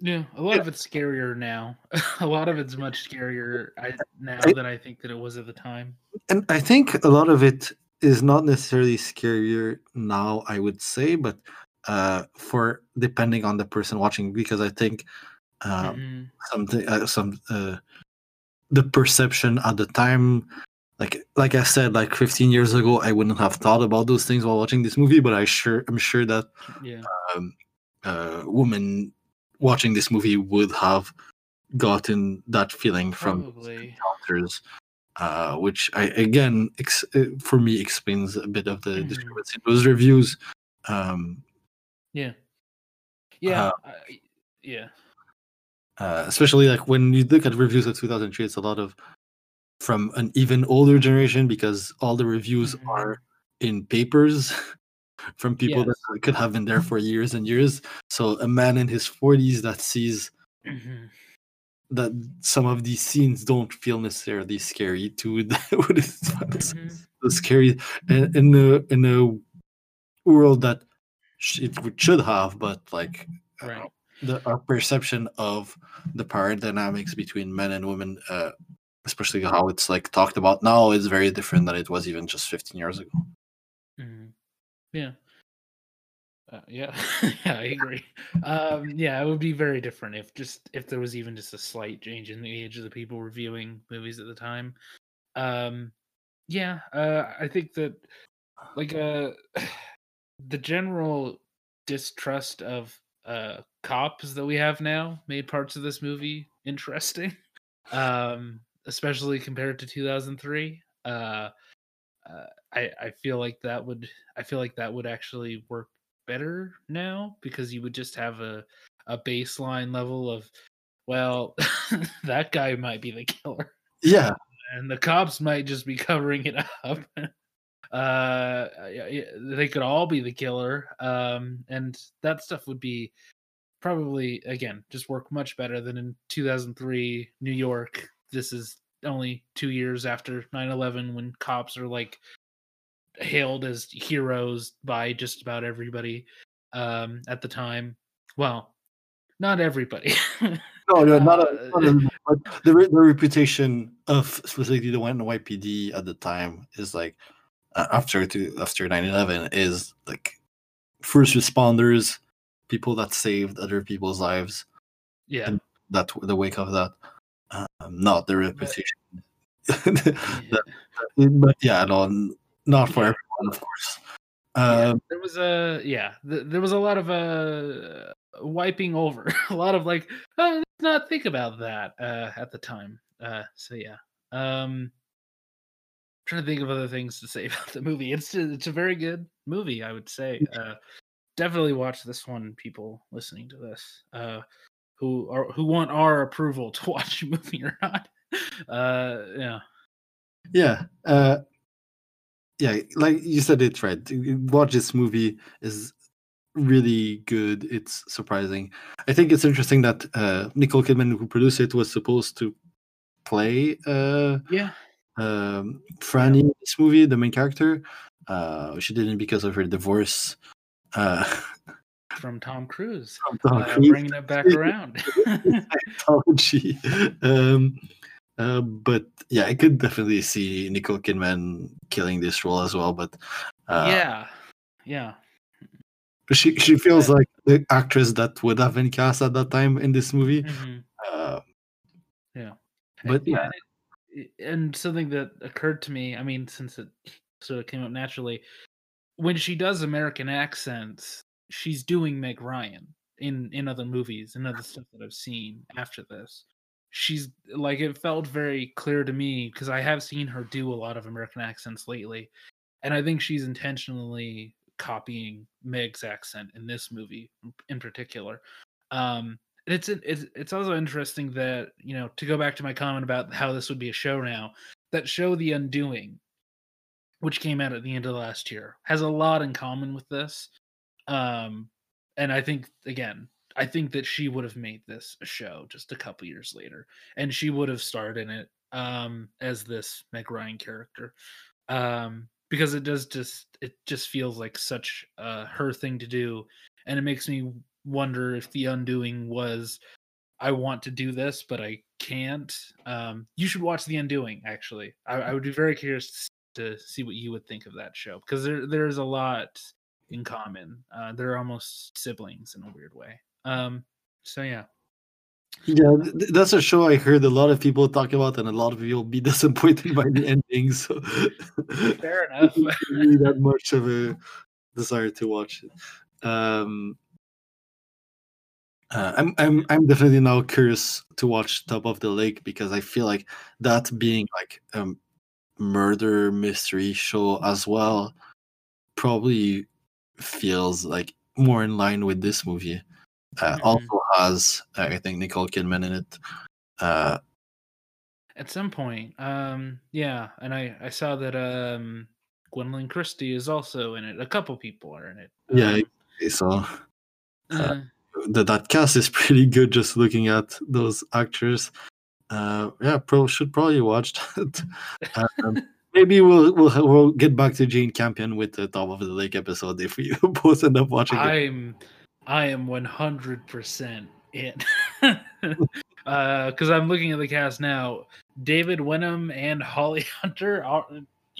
yeah, a lot yeah. of it's scarier now. A lot of it's much scarier I, now I, than I think that it was at the time. And I think a lot of it is not necessarily scarier now, I would say, but uh, for depending on the person watching, because I think um, mm-hmm. something uh, some. Uh, the perception at the time, like like I said, like fifteen years ago, I wouldn't have thought about those things while watching this movie, but I sure I'm sure that yeah. um, uh, women watching this movie would have gotten that feeling from encounters, uh, which I again ex- for me explains a bit of the mm-hmm. discrepancy in those reviews. Um, yeah, yeah, uh, I, yeah. Uh, especially like when you look at reviews of two thousand three, it's a lot of from an even older generation, because all the reviews mm-hmm. are in papers from people yes. that could have been there for years and years. So a man in his forties that sees mm-hmm. that some of these scenes don't feel necessarily scary to what is mm-hmm. so scary in, in a in a world that it should have, but like. Right. Uh, The, our perception of the power dynamics between men and women, uh, especially how it's like talked about now, is very different than it was even just fifteen years ago. Mm-hmm. Yeah, uh, yeah, yeah, I agree. Um, yeah, it would be very different if just if there was even just a slight change in the age of the people reviewing movies at the time. Um, yeah, uh, I think that like uh, the general distrust of uh cops that we have now made parts of this movie interesting, um especially compared to two thousand three. uh, uh i i feel like that would i feel like that would actually work better now, because you would just have a a baseline level of, well, that guy might be the killer, yeah and the cops might just be covering it up. Uh, they could all be the killer, um, and that stuff would be probably again just work much better than in two thousand three New York. This is only two years after nine eleven, when cops are like hailed as heroes by just about everybody um, at the time. Well, not everybody. no, no, not, a, not a, but the the reputation of specifically the N Y P D at the time is like. After two, after nine eleven is like first responders, people that saved other people's lives, yeah, and that the wake of that, um, not the repetition. But yeah, but yeah no, not for yeah. everyone, of course. Um, yeah, there was a yeah, th- there was a lot of uh, wiping over, a lot of like, oh, let's not think about that uh, at the time. Uh, so yeah, um, I'm trying to think of other things to say about the movie. It's it's a very good movie, I would say. Uh, definitely watch this one, people listening to this, uh, who are who want our approval to watch a movie or not. Uh, yeah, yeah. Uh... Yeah, like you said it right. Watch this movie is really good. It's surprising. I think it's interesting that uh, Nicole Kidman, who produced it, was supposed to play uh, yeah. um, Franny in this movie, the main character. Uh, she didn't because of her divorce. Uh, From Tom Cruise. From Tom uh, Cruise. Bringing it back around. Scientology. um, Uh, but yeah, I could definitely see Nicole Kidman killing this role as well. But uh, yeah, yeah, she she feels yeah. like the actress that would have been cast at that time in this movie. Mm-hmm. Uh, yeah, but yeah, yeah. And something that occurred to me, I mean, since it sort of came up naturally, when she does American accents, she's doing Meg Ryan in in other movies and other stuff that I've seen after this. She's like, it felt very clear to me because I have seen her do a lot of American accents lately, and I think she's intentionally copying Meg's accent in this movie in particular. Um, and it's it's it's also interesting that, you know, to go back to my comment about how this would be a show now, that show The Undoing, which came out at the end of last year, has a lot in common with this. Um, and I think again. I think that she would have made this a show just a couple years later, and she would have starred in it um, as this Meg Ryan character, um, because it does just it just feels like such uh, her thing to do, and it makes me wonder if The Undoing was, I want to do this but I can't. Um, you should watch The Undoing. Actually, I, I would be very curious to see what you would think of that show, because there there's a lot in common. Uh, they're almost siblings in a weird way. Um, so yeah. Yeah, th- that's a show I heard a lot of people talk about, and a lot of people be disappointed by the ending, so fair enough. Really that much of a desire to watch it. Um uh, I'm I'm I'm definitely now curious to watch Top of the Lake, because I feel like that being like a murder mystery show as well probably feels like more in line with this movie. Uh, mm-hmm. Also has, uh, I think, Nicole Kidman in it. Uh, At some point, um, yeah, and I, I saw that um, Gwendolyn Christie is also in it. A couple people are in it. Um, yeah, I saw. Uh, uh, that cast is pretty good. Just looking at those actors, uh, yeah, pro should probably watch that. um, Maybe we'll we'll we'll get back to Jane Campion with the Top of the Lake episode if we both end up watching it. I'm. I am one hundred percent in. uh, 'cause I'm looking at the cast now. David Wenham and Holly Hunter,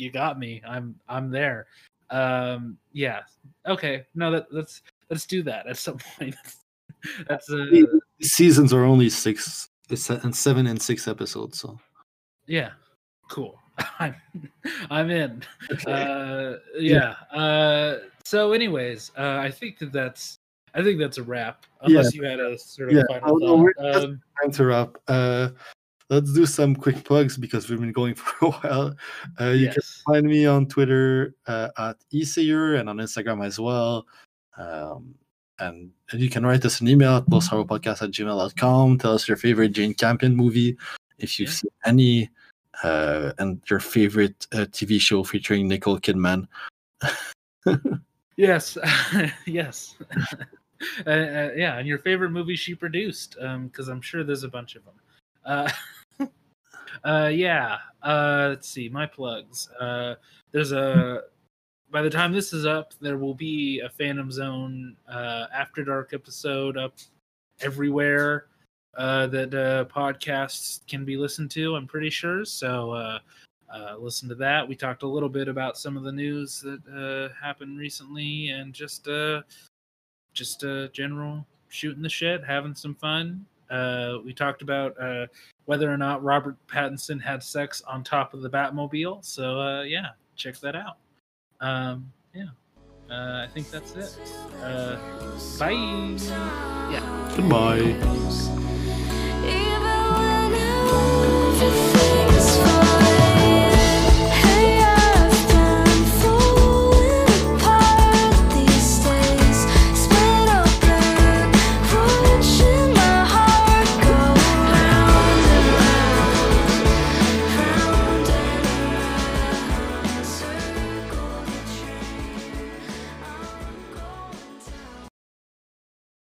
you got me. I'm I'm there. Um, yeah. Okay. No, that, let's let's do that at some point. That's uh, seasons are only six and seven and six episodes, so. Yeah. Cool. I'm I'm in. Okay. Uh, yeah. yeah. Uh, so anyways, uh, I think that that's I think that's a wrap. Unless yeah. you had a sort of yeah. final thought. We're just um, time to wrap. Uh, let's do some quick plugs because we've been going for a while. Uh, you yes. can find me on Twitter uh, at eSayor and on Instagram as well. Um, and, and you can write us an email at bossharopodcast at gmail dot com. Tell us your favorite Jane Campion movie, if you've yeah. seen any, uh, and your favorite uh, T V show featuring Nicole Kidman. Yes, yes. Uh, uh, yeah, and your favorite movie she produced, because um, I'm sure there's a bunch of them. Uh, uh, yeah, uh, let's see, my plugs. Uh, there's a. By the time this is up, there will be a Phantom Zone uh, After Dark episode up everywhere uh, that uh, podcasts can be listened to, I'm pretty sure. So. Uh, Uh, listen to that. We talked a little bit about some of the news that uh, happened recently, and just, uh, just uh, general shooting the shit, having some fun. Uh, we talked about uh, whether or not Robert Pattinson had sex on top of the Batmobile. So, uh, yeah, check that out. Um, yeah, uh, I think that's it. Uh, bye. Yeah. Goodbye.